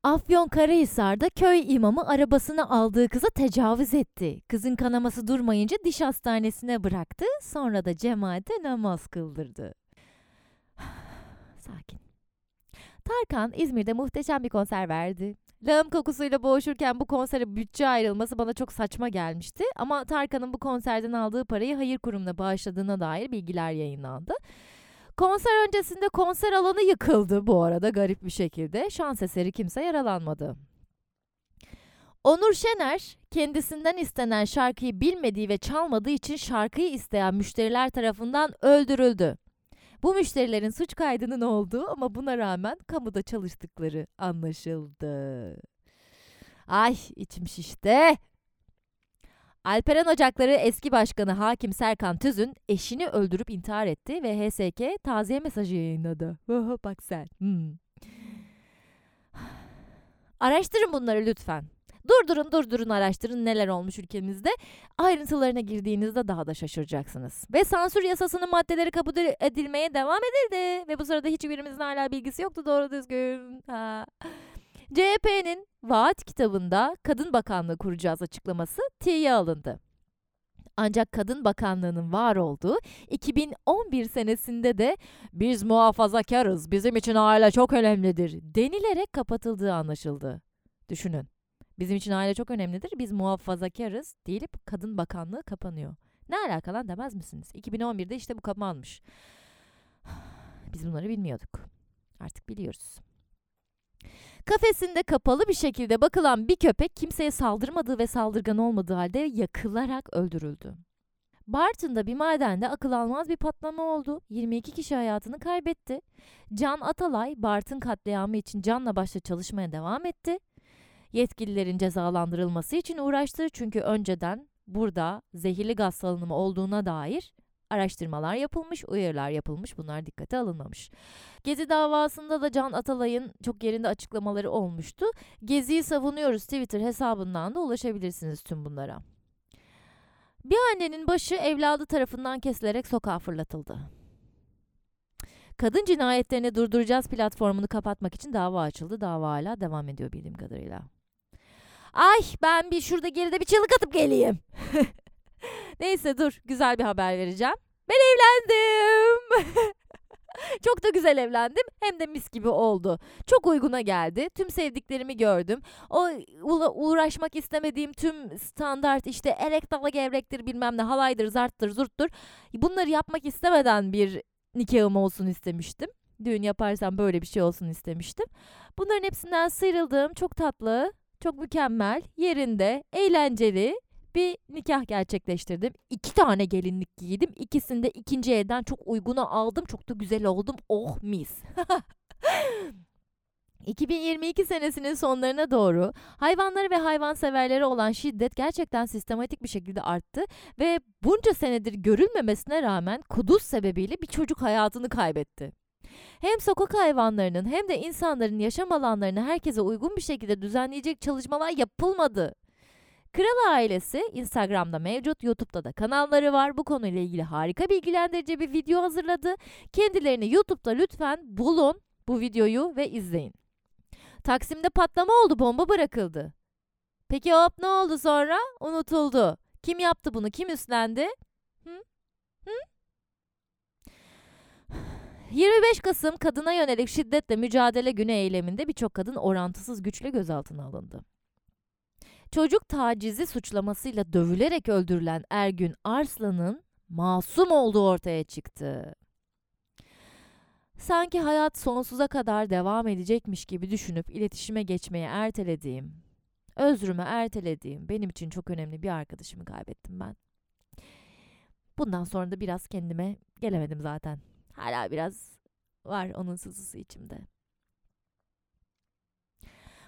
Afyonkarahisar'da köy imamı arabasına aldığı kıza tecavüz etti. Kızın kanaması durmayınca diş hastanesine bıraktı. Sonra da cemaate namaz kıldırdı. Sakin. Tarkan İzmir'de muhteşem bir konser verdi. Lağım kokusuyla boğuşurken bu konsere bütçe ayrılması bana çok saçma gelmişti. Ama Tarkan'ın bu konserden aldığı parayı hayır kurumuna bağışladığına dair bilgiler yayınlandı. Konser öncesinde konser alanı yıkıldı bu arada garip bir şekilde. Şans eseri kimse yaralanmadı. Onur Şener kendisinden istenen şarkıyı bilmediği ve çalmadığı için şarkıyı isteyen müşteriler tarafından öldürüldü. Bu müşterilerin suç kaydının olduğu ama buna rağmen kamuda çalıştıkları anlaşıldı. Ay içim şişti. Alperen Ocakları eski başkanı Hakim Serkan Tüzün eşini öldürüp intihar etti ve HSK taziye mesajı yayınladı. Bak sen. Araştırın bunları lütfen. Durdurun araştırın neler olmuş ülkemizde. Ayrıntılarına girdiğinizde daha da şaşıracaksınız. Ve sansür yasasının maddeleri kabul edilmeye devam edildi. Ve bu sırada hiçbirimizin hala bilgisi yoktu doğru düzgün. CHP'nin vaat kitabında Kadın Bakanlığı kuracağız açıklaması tiye alındı. Ancak Kadın Bakanlığı'nın var olduğu 2011 senesinde de biz muhafazakarız, bizim için aile çok önemlidir denilerek kapatıldığı anlaşıldı. Düşünün, bizim için aile çok önemlidir, biz muhafazakarız deyip Kadın Bakanlığı kapanıyor. Ne alaka lan demez misiniz? 2011'de işte bu kapanmış. Biz bunları bilmiyorduk. Artık biliyoruz. Kafesinde kapalı bir şekilde bakılan bir köpek kimseye saldırmadığı ve saldırgan olmadığı halde yakılarak öldürüldü. Bartın'da bir madende akıl almaz bir patlama oldu. 22 kişi hayatını kaybetti. Can Atalay, Bartın katliamı için canla başla çalışmaya devam etti. Yetkililerin cezalandırılması için uğraştı. Çünkü önceden burada zehirli gaz salınımı olduğuna dair araştırmalar yapılmış, uyarılar yapılmış. Bunlar dikkate alınmamış. Gezi davasında da Can Atalay'ın çok yerinde açıklamaları olmuştu. Gezi'yi savunuyoruz Twitter hesabından da ulaşabilirsiniz tüm bunlara. Bir annenin başı evladı tarafından kesilerek sokağa fırlatıldı. Kadın cinayetlerini durduracağız platformunu kapatmak için dava açıldı. Dava hala devam ediyor bildiğim kadarıyla. Ay ben bir şurada geride bir çığlık atıp geleyim. Neyse dur güzel bir haber vereceğim. Ben evlendim. Çok da güzel evlendim. Hem de mis gibi oldu. Çok uyguna geldi. Tüm sevdiklerimi gördüm. O uğraşmak istemediğim tüm standart işte erek dala gevrektir bilmem ne halaydır zarttır zurttur. Bunları yapmak istemeden bir nikahım olsun istemiştim. düğün yaparsam böyle bir şey olsun istemiştim. Bunların hepsinden sıyrıldım. Çok tatlı, çok mükemmel, yerinde, eğlenceli bir nikah gerçekleştirdim. 2 tane gelinlik giydim. İkisini de ikinci elden çok uyguna aldım. Çok da güzel oldum. Oh mis. 2022 senesinin sonlarına doğru hayvanları ve hayvanseverlere olan şiddet gerçekten sistematik bir şekilde arttı ve bunca senedir görülmemesine rağmen kuduz sebebiyle bir çocuk hayatını kaybetti. Hem sokak hayvanlarının hem de insanların yaşam alanlarını herkese uygun bir şekilde düzenleyecek çalışmalar yapılmadı. Kral ailesi Instagram'da mevcut, YouTube'da da kanalları var. Bu konuyla ilgili harika bilgilendirici bir video hazırladı. Kendilerini YouTube'da lütfen bulun bu videoyu ve izleyin. Taksim'de patlama oldu, bomba bırakıldı. Peki hop ne oldu sonra? Unutuldu. Kim yaptı bunu? Kim üstlendi? 25 Kasım kadına yönelik şiddetle mücadele günü eyleminde birçok kadın orantısız güçle gözaltına alındı. Çocuk tacizi suçlamasıyla dövülerek öldürülen Ergün Arslan'ın masum olduğu ortaya çıktı. Sanki hayat sonsuza kadar devam edecekmiş gibi düşünüp iletişime geçmeyi ertelediğim, özrümü ertelediğim, benim için çok önemli bir arkadaşımı kaybettim ben. Bundan sonra da biraz kendime gelemedim zaten. Hala biraz var onun sızısı içimde.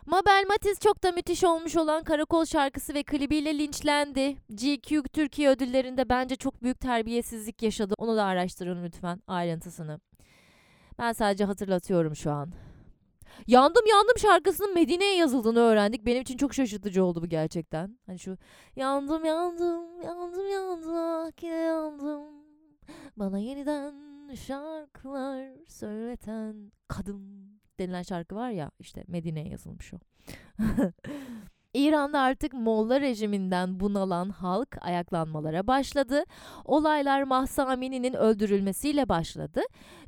Mabel Matiz çok da müthiş olmuş olan Karakol şarkısı ve klibiyle linçlendi. GQ Türkiye ödüllerinde bence çok büyük terbiyesizlik yaşadı. Onu da araştırın lütfen ayrıntısını. Ben sadece hatırlatıyorum şu an. Yandım yandım şarkısının Medine'ye yazıldığını öğrendik. Benim için çok şaşırtıcı oldu bu gerçekten. Hani şu yandım yandım yandım yandım ah yine yandım. Bana yeniden şarkılar söyleten kadın denilen şarkı var ya, işte Medine'ye yazılmış o. İran'da artık Molla rejiminden bunalan halk ayaklanmalara başladı. Olaylar Mahsa Amini'nin öldürülmesiyle başladı.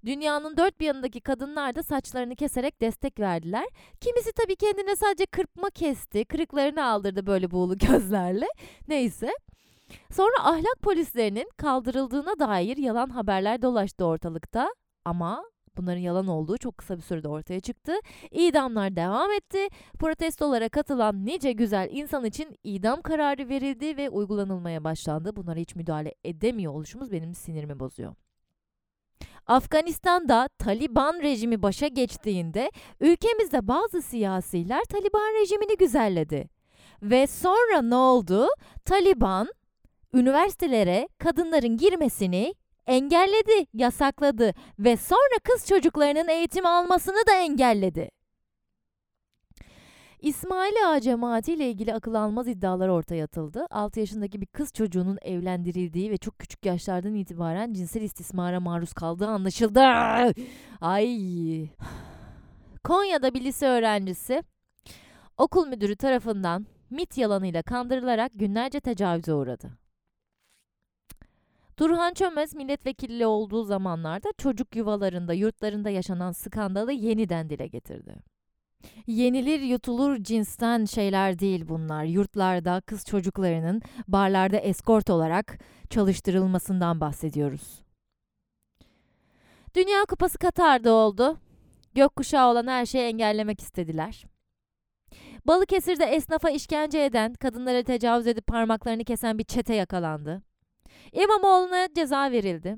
Dünyanın 4 bir yanındaki kadınlar da saçlarını keserek destek verdiler. Kimisi tabii kendine sadece kırpma kesti, kırıklarını aldırdı böyle buğulu gözlerle. Neyse. Sonra ahlak polislerinin kaldırıldığına dair yalan haberler dolaştı ortalıkta ama... Bunların yalan olduğu çok kısa bir sürede ortaya çıktı. İdamlar devam etti. Protestolara katılan nice güzel insan için idam kararı verildi ve uygulanılmaya başlandı. Bunlara hiç müdahale edemiyor oluşumuz benim sinirimi bozuyor. Afganistan'da Taliban rejimi başa geçtiğinde ülkemizde bazı siyasiler Taliban rejimini güzelledi. Ve sonra ne oldu? Taliban üniversitelere kadınların girmesini engelledi, yasakladı ve sonra kız çocuklarının eğitim almasını da engelledi. İsmail Ağa cemaati ile ilgili akıl almaz iddialar ortaya atıldı. 6 yaşındaki bir kız çocuğunun evlendirildiği ve çok küçük yaşlardan itibaren cinsel istismara maruz kaldığı anlaşıldı. Ay. Konya'da bir lise öğrencisi okul müdürü tarafından MIT yalanıyla kandırılarak günlerce tecavüze uğradı. Turhan Çömez milletvekili olduğu zamanlarda çocuk yuvalarında, yurtlarında yaşanan skandalı yeniden dile getirdi. Yenilir yutulur cinsten şeyler değil bunlar. Yurtlarda kız çocuklarının barlarda eskort olarak çalıştırılmasından bahsediyoruz. Dünya Kupası Katar'da oldu. Gökkuşağı olan her şeyi engellemek istediler. Balıkesir'de esnafa işkence eden, kadınlara tecavüz edip parmaklarını kesen bir çete yakalandı. İmamoğlu'na ceza verildi.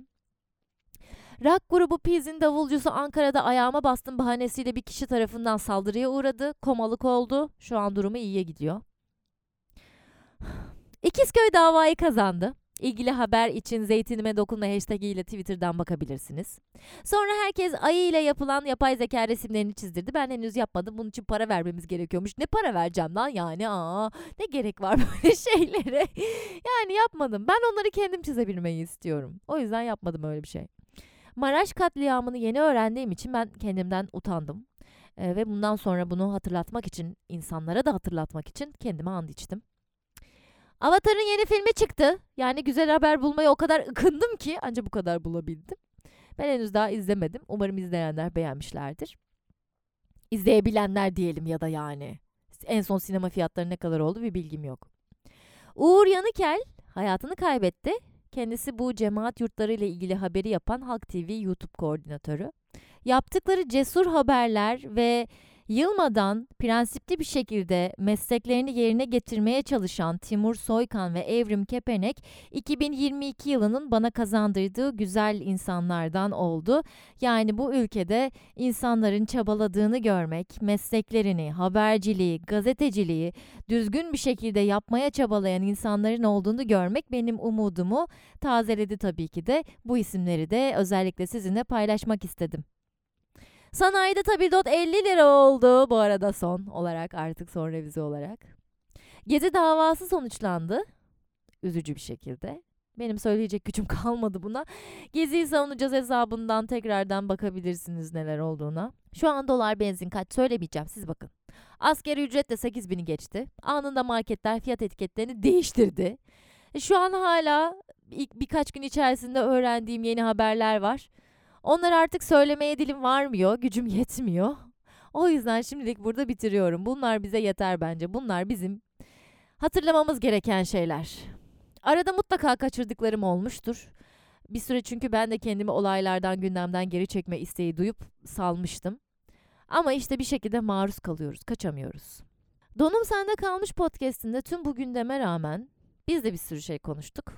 Rock grubu Peas'in davulcusu Ankara'da ayağıma bastım bahanesiyle bir kişi tarafından saldırıya uğradı. Komalık oldu. Şu an durumu iyiye gidiyor. İkizköy davayı kazandı. İlgili haber için zeytinime dokunma hashtag ile Twitter'dan bakabilirsiniz. Sonra herkes ayı ile yapılan yapay zeka resimlerini çizdirdi. Ben henüz yapmadım. Bunun için para vermemiz gerekiyormuş. Ne para vereceğim lan yani? Ne gerek var böyle şeylere? Yani yapmadım. Ben onları kendim çizebilmeyi istiyorum. O yüzden yapmadım öyle bir şey. Maraş katliamını yeni öğrendiğim için ben kendimden utandım. Ve bundan sonra bunu hatırlatmak için, insanlara da hatırlatmak için kendime and içtim. Avatar'ın yeni filmi çıktı. Yani güzel haber bulmaya o kadar ıkındım ki ancak bu kadar bulabildim. Ben henüz daha izlemedim. Umarım izleyenler beğenmişlerdir. İzleyebilenler diyelim ya da yani. En son sinema fiyatları ne kadar oldu bir bilgim yok. Uğur Yanıkel hayatını kaybetti. Kendisi bu cemaat yurtları ile ilgili haberi yapan Halk TV YouTube koordinatörü. Yaptıkları cesur haberler ve yılmadan prensipli bir şekilde mesleklerini yerine getirmeye çalışan Timur Soykan ve Evrim Kepenek 2022 yılının bana kazandırdığı güzel insanlardan oldu. Yani bu ülkede insanların çabaladığını görmek, mesleklerini, haberciliği, gazeteciliği düzgün bir şekilde yapmaya çabalayan insanların olduğunu görmek benim umudumu tazeledi tabii ki de. Bu isimleri de özellikle sizinle paylaşmak istedim. Sanayide tabii DOT 50 lira oldu bu arada son olarak, artık son revize olarak. Gezi davası sonuçlandı. Üzücü bir şekilde. Benim söyleyecek gücüm kalmadı buna. Gezi'yi savunacağız hesabından tekrardan bakabilirsiniz neler olduğuna. Şu an dolar benzin kaç söylemeyeceğim, siz bakın. Asgari ücret de 8.000'i geçti. Anında marketler fiyat etiketlerini değiştirdi. Şu an hala ilk birkaç gün içerisinde öğrendiğim yeni haberler var. Onlar artık söylemeye dilim varmıyor, gücüm yetmiyor. O yüzden şimdilik burada bitiriyorum. Bunlar bize yeter bence. Bunlar bizim hatırlamamız gereken şeyler. Arada mutlaka kaçırdıklarım olmuştur. Bir süre çünkü ben de kendimi olaylardan, gündemden geri çekme isteği duyup salmıştım. Ama işte bir şekilde maruz kalıyoruz, kaçamıyoruz. Donum Sende Kalmış podcast'inde tüm bu gündeme rağmen biz de bir sürü şey konuştuk.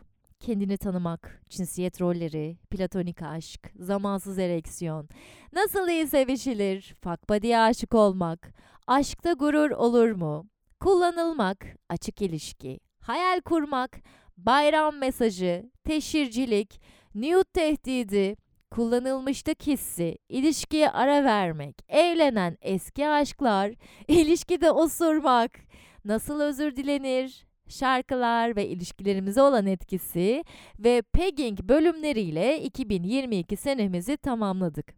Kendini tanımak, cinsiyet rolleri, platonik aşk, zamansız ereksiyon, nasıl iyi sevişilir, fuckbody'ye aşık olmak, aşkta gurur olur mu, kullanılmak, açık ilişki, hayal kurmak, bayram mesajı, teşhircilik, nude tehdidi, kullanılmışlık hissi, ilişkiye ara vermek, evlenen eski aşklar, ilişkide osurmak, nasıl özür dilenir, şarkılar ve ilişkilerimize olan etkisi ve pegging bölümleriyle 2022 senemizi tamamladık.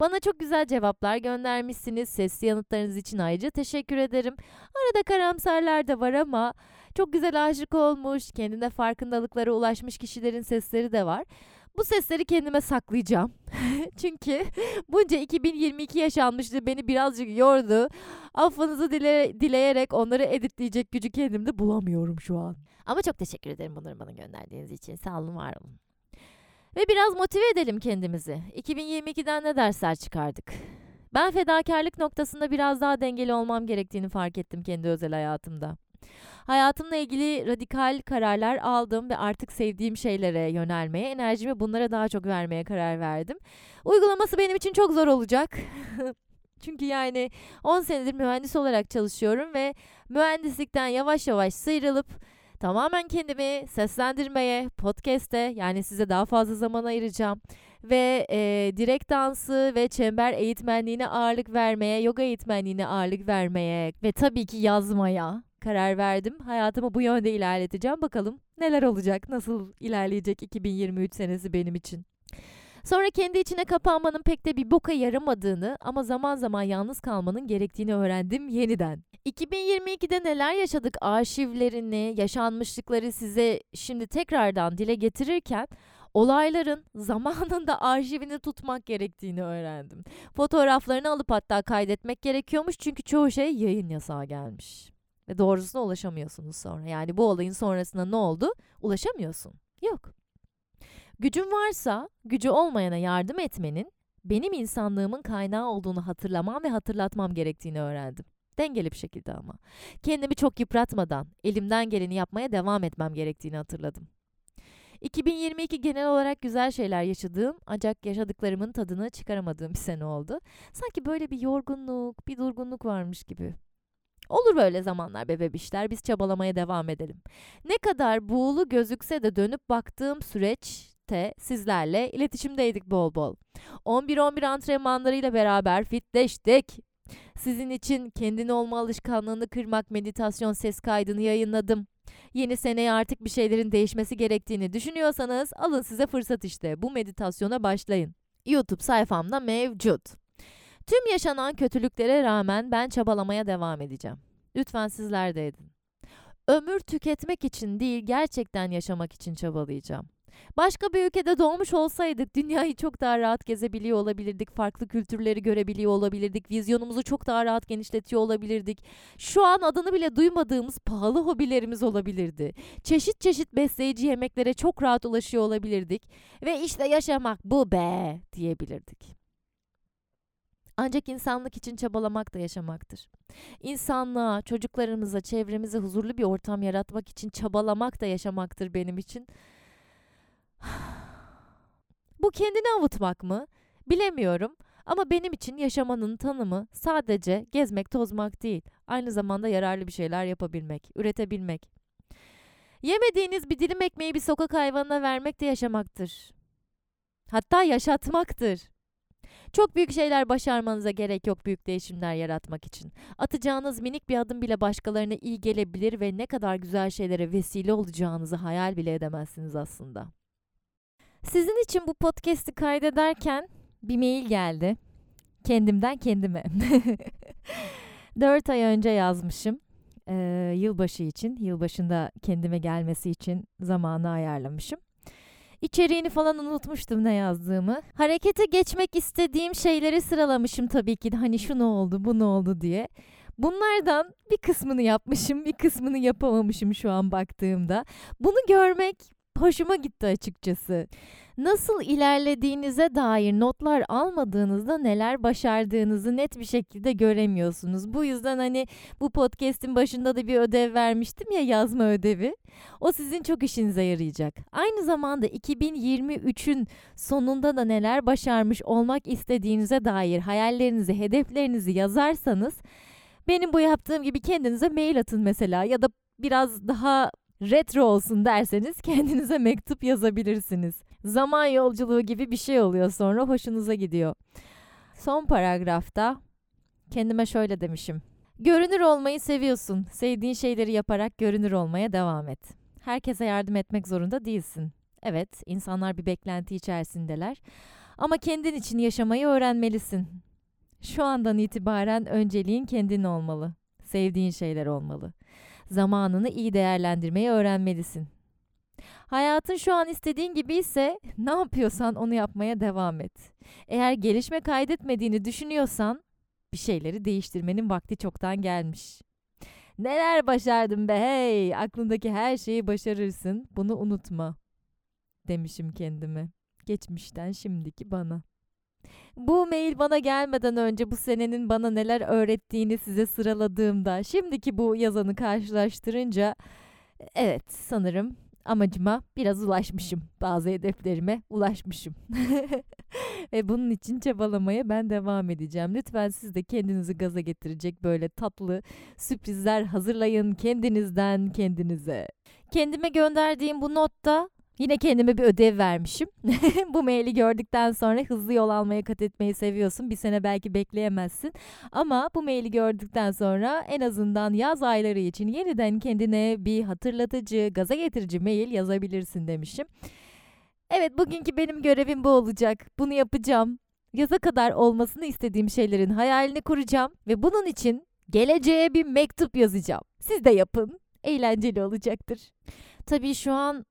Bana çok güzel cevaplar göndermişsiniz. Sesli yanıtlarınız için ayrıca teşekkür ederim. Arada karamsarlar da var ama çok güzel aşık olmuş, kendine farkındalıklara ulaşmış kişilerin sesleri de var. Bu sesleri kendime saklayacağım. Çünkü bunca 2022 yaşanmışlığı beni birazcık yordu. Affınızı dileyerek onları editleyecek gücü kendimde bulamıyorum şu an. Ama çok teşekkür ederim bunları bana gönderdiğiniz için. Sağ olun, var olun. Ve biraz motive edelim kendimizi. 2022'den ne dersler çıkardık? Ben fedakarlık noktasında biraz daha dengeli olmam gerektiğini fark ettim kendi özel hayatımda. Hayatımla ilgili radikal kararlar aldım ve artık sevdiğim şeylere yönelmeye, enerjimi bunlara daha çok vermeye karar verdim. Uygulaması benim için çok zor olacak. Çünkü yani 10 senedir mühendis olarak çalışıyorum ve mühendislikten yavaş yavaş sıyrılıp tamamen kendimi seslendirmeye, podcast'e, yani size daha fazla zaman ayıracağım ve direkt dansı ve çember eğitmenliğine ağırlık vermeye, yoga eğitmenliğine ağırlık vermeye ve tabii ki yazmaya karar verdim. Hayatımı bu yönde ilerleteceğim. Bakalım neler olacak, nasıl ilerleyecek 2023 senesi benim için. Sonra kendi içine kapanmanın pek de bir boka yaramadığını ama zaman zaman yalnız kalmanın gerektiğini öğrendim yeniden. 2022'de neler yaşadık arşivlerini, yaşanmışlıkları size şimdi tekrardan dile getirirken olayların zamanında arşivini tutmak gerektiğini öğrendim. Fotoğraflarını alıp hatta kaydetmek gerekiyormuş çünkü çoğu şey yayın yasağı gelmiş. Ve doğrusuna ulaşamıyorsunuz sonra. Yani bu olayın sonrasında ne oldu? Ulaşamıyorsun. Yok. Gücün varsa gücü olmayana yardım etmenin benim insanlığımın kaynağı olduğunu hatırlamam ve hatırlatmam gerektiğini öğrendim. Dengeli bir şekilde ama. Kendimi çok yıpratmadan elimden geleni yapmaya devam etmem gerektiğini hatırladım. 2022 genel olarak güzel şeyler yaşadığım ancak yaşadıklarımın tadını çıkaramadığım bir sene oldu. Sanki böyle bir yorgunluk, bir durgunluk varmış gibi. Olur böyle zamanlar be bebişler, biz çabalamaya devam edelim. Ne kadar buğulu gözükse de dönüp baktığım süreçte sizlerle iletişimdeydik bol bol. 11-11 antrenmanlarıyla beraber fitleştik. Sizin için kendini olma alışkanlığını kırmak meditasyon ses kaydını yayınladım. Yeni seneye artık bir şeylerin değişmesi gerektiğini düşünüyorsanız alın size fırsat işte. Bu meditasyona başlayın. YouTube sayfamda mevcut. Tüm yaşanan kötülüklere rağmen ben çabalamaya devam edeceğim. Lütfen sizler de edin. Ömür tüketmek için değil, gerçekten yaşamak için çabalayacağım. Başka bir ülkede doğmuş olsaydık dünyayı çok daha rahat gezebiliyor olabilirdik, farklı kültürleri görebiliyor olabilirdik, vizyonumuzu çok daha rahat genişletiyor olabilirdik. Şu an adını bile duymadığımız pahalı hobilerimiz olabilirdi. Çeşit çeşit besleyici yemeklere çok rahat ulaşıyor olabilirdik ve işte yaşamak bu be diyebilirdik. Ancak insanlık için çabalamak da yaşamaktır. İnsanlığa, çocuklarımıza, çevremize huzurlu bir ortam yaratmak için çabalamak da yaşamaktır benim için. Bu kendini avutmak mı? Bilemiyorum. Ama benim için yaşamanın tanımı sadece gezmek, tozmak değil. Aynı zamanda yararlı bir şeyler yapabilmek, üretebilmek. Yemediğiniz bir dilim ekmeği bir sokak hayvanına vermek de yaşamaktır. Hatta yaşatmaktır. Çok büyük şeyler başarmanıza gerek yok büyük değişimler yaratmak için. Atacağınız minik bir adım bile başkalarına iyi gelebilir ve ne kadar güzel şeylere vesile olacağınızı hayal bile edemezsiniz aslında. Sizin için bu podcast'i kaydederken bir mail geldi. Kendimden kendime. 4 ay önce yazmışım. Yılbaşı için, yılbaşında kendime gelmesi için zamanı ayarlamışım. İçeriğini falan unutmuştum ne yazdığımı. Harekete geçmek istediğim şeyleri sıralamışım tabii ki. Hani şu ne oldu, bu ne oldu diye. Bunlardan bir kısmını yapmışım, bir kısmını yapamamışım şu an baktığımda. Bunu görmek hoşuma gitti açıkçası. Nasıl ilerlediğinize dair notlar almadığınızda neler başardığınızı net bir şekilde göremiyorsunuz. Bu yüzden hani bu podcast'in başında da bir ödev vermiştim ya, yazma ödevi. O sizin çok işinize yarayacak. Aynı zamanda 2023'ün sonunda da neler başarmış olmak istediğinize dair hayallerinizi, hedeflerinizi yazarsanız, benim bu yaptığım gibi kendinize mail atın mesela, ya da biraz daha retro olsun derseniz kendinize mektup yazabilirsiniz. Zaman yolculuğu gibi bir şey oluyor sonra, hoşunuza gidiyor. Son paragrafta kendime şöyle demişim. Görünür olmayı seviyorsun. Sevdiğin şeyleri yaparak görünür olmaya devam et. Herkese yardım etmek zorunda değilsin. Evet, insanlar bir beklenti içerisindeler. Ama kendin için yaşamayı öğrenmelisin. Şu andan itibaren önceliğin kendin olmalı. Sevdiğin şeyler olmalı. Zamanını iyi değerlendirmeyi öğrenmelisin. Hayatın şu an istediğin gibi ise ne yapıyorsan onu yapmaya devam et. Eğer gelişme kaydetmediğini düşünüyorsan bir şeyleri değiştirmenin vakti çoktan gelmiş. Neler başardım be hey! Aklındaki her şeyi başarırsın. Bunu unutma demişim kendime. Geçmişten şimdiki bana. Bu mail bana gelmeden önce bu senenin bana neler öğrettiğini size sıraladığımda, şimdiki bu yazanı karşılaştırınca evet, sanırım amacıma biraz ulaşmışım. Bazı hedeflerime ulaşmışım. Ve bunun için çabalamaya ben devam edeceğim. Lütfen siz de kendinizi gaza getirecek böyle tatlı sürprizler hazırlayın kendinizden kendinize. Kendime gönderdiğim bu notta yine kendime bir ödev vermişim. Bu maili gördükten sonra hızlı yol almaya kat etmeyi seviyorsun. Bir sene belki bekleyemezsin. Ama bu maili gördükten sonra en azından yaz ayları için yeniden kendine bir hatırlatıcı, gaza getirici mail yazabilirsin demişim. Evet, bugünkü benim görevim bu olacak. Bunu yapacağım. Yaza kadar olmasını istediğim şeylerin hayalini kuracağım. Ve bunun için geleceğe bir mektup yazacağım. Siz de yapın. Eğlenceli olacaktır. Tabii şu an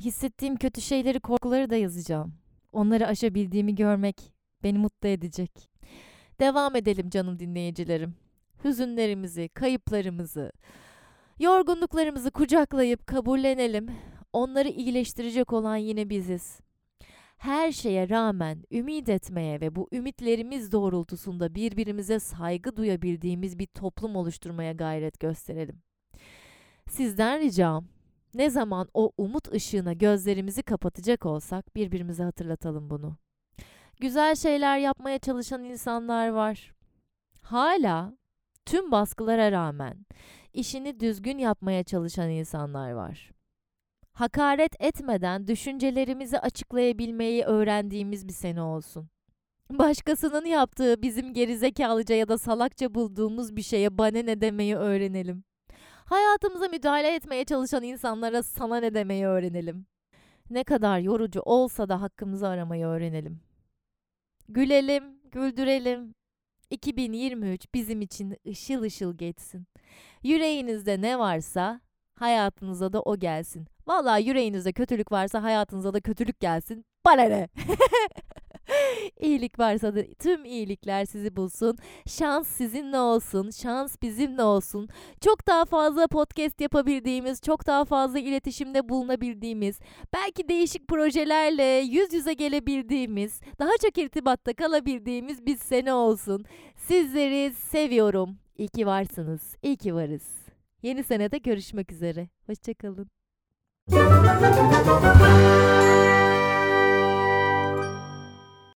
hissettiğim kötü şeyleri, korkuları da yazacağım. Onları aşabildiğimi görmek beni mutlu edecek. Devam edelim canım dinleyicilerim. Hüzünlerimizi, kayıplarımızı, yorgunluklarımızı kucaklayıp kabullenelim. Onları iyileştirecek olan yine biziz. Her şeye rağmen ümit etmeye ve bu ümitlerimiz doğrultusunda birbirimize saygı duyabildiğimiz bir toplum oluşturmaya gayret gösterelim. Sizden ricam, ne zaman o umut ışığına gözlerimizi kapatacak olsak birbirimize hatırlatalım bunu. Güzel şeyler yapmaya çalışan insanlar var. Hala tüm baskılara rağmen işini düzgün yapmaya çalışan insanlar var. Hakaret etmeden düşüncelerimizi açıklayabilmeyi öğrendiğimiz bir sene olsun. Başkasının yaptığı bizim gerizekalıca ya da salakça bulduğumuz bir şeye bana ne demeyi öğrenelim. Hayatımıza müdahale etmeye çalışan insanlara sana ne demeyi öğrenelim. Ne kadar yorucu olsa da hakkımızı aramayı öğrenelim. Gülelim, güldürelim. 2023 bizim için ışıl ışıl geçsin. Yüreğinizde ne varsa hayatınıza da o gelsin. Vallahi yüreğinizde kötülük varsa hayatınıza da kötülük gelsin. Bana ne? İyilik varsa da tüm iyilikler sizi bulsun. Şans sizinle olsun. Şans bizimle olsun. Çok daha fazla podcast yapabildiğimiz, çok daha fazla iletişimde bulunabildiğimiz, belki değişik projelerle yüz yüze gelebildiğimiz, daha çok irtibatta kalabildiğimiz bir sene olsun. Sizleri seviyorum. İyi ki varsınız. İyi ki varız. Yeni senede görüşmek üzere. Hoşça kalın.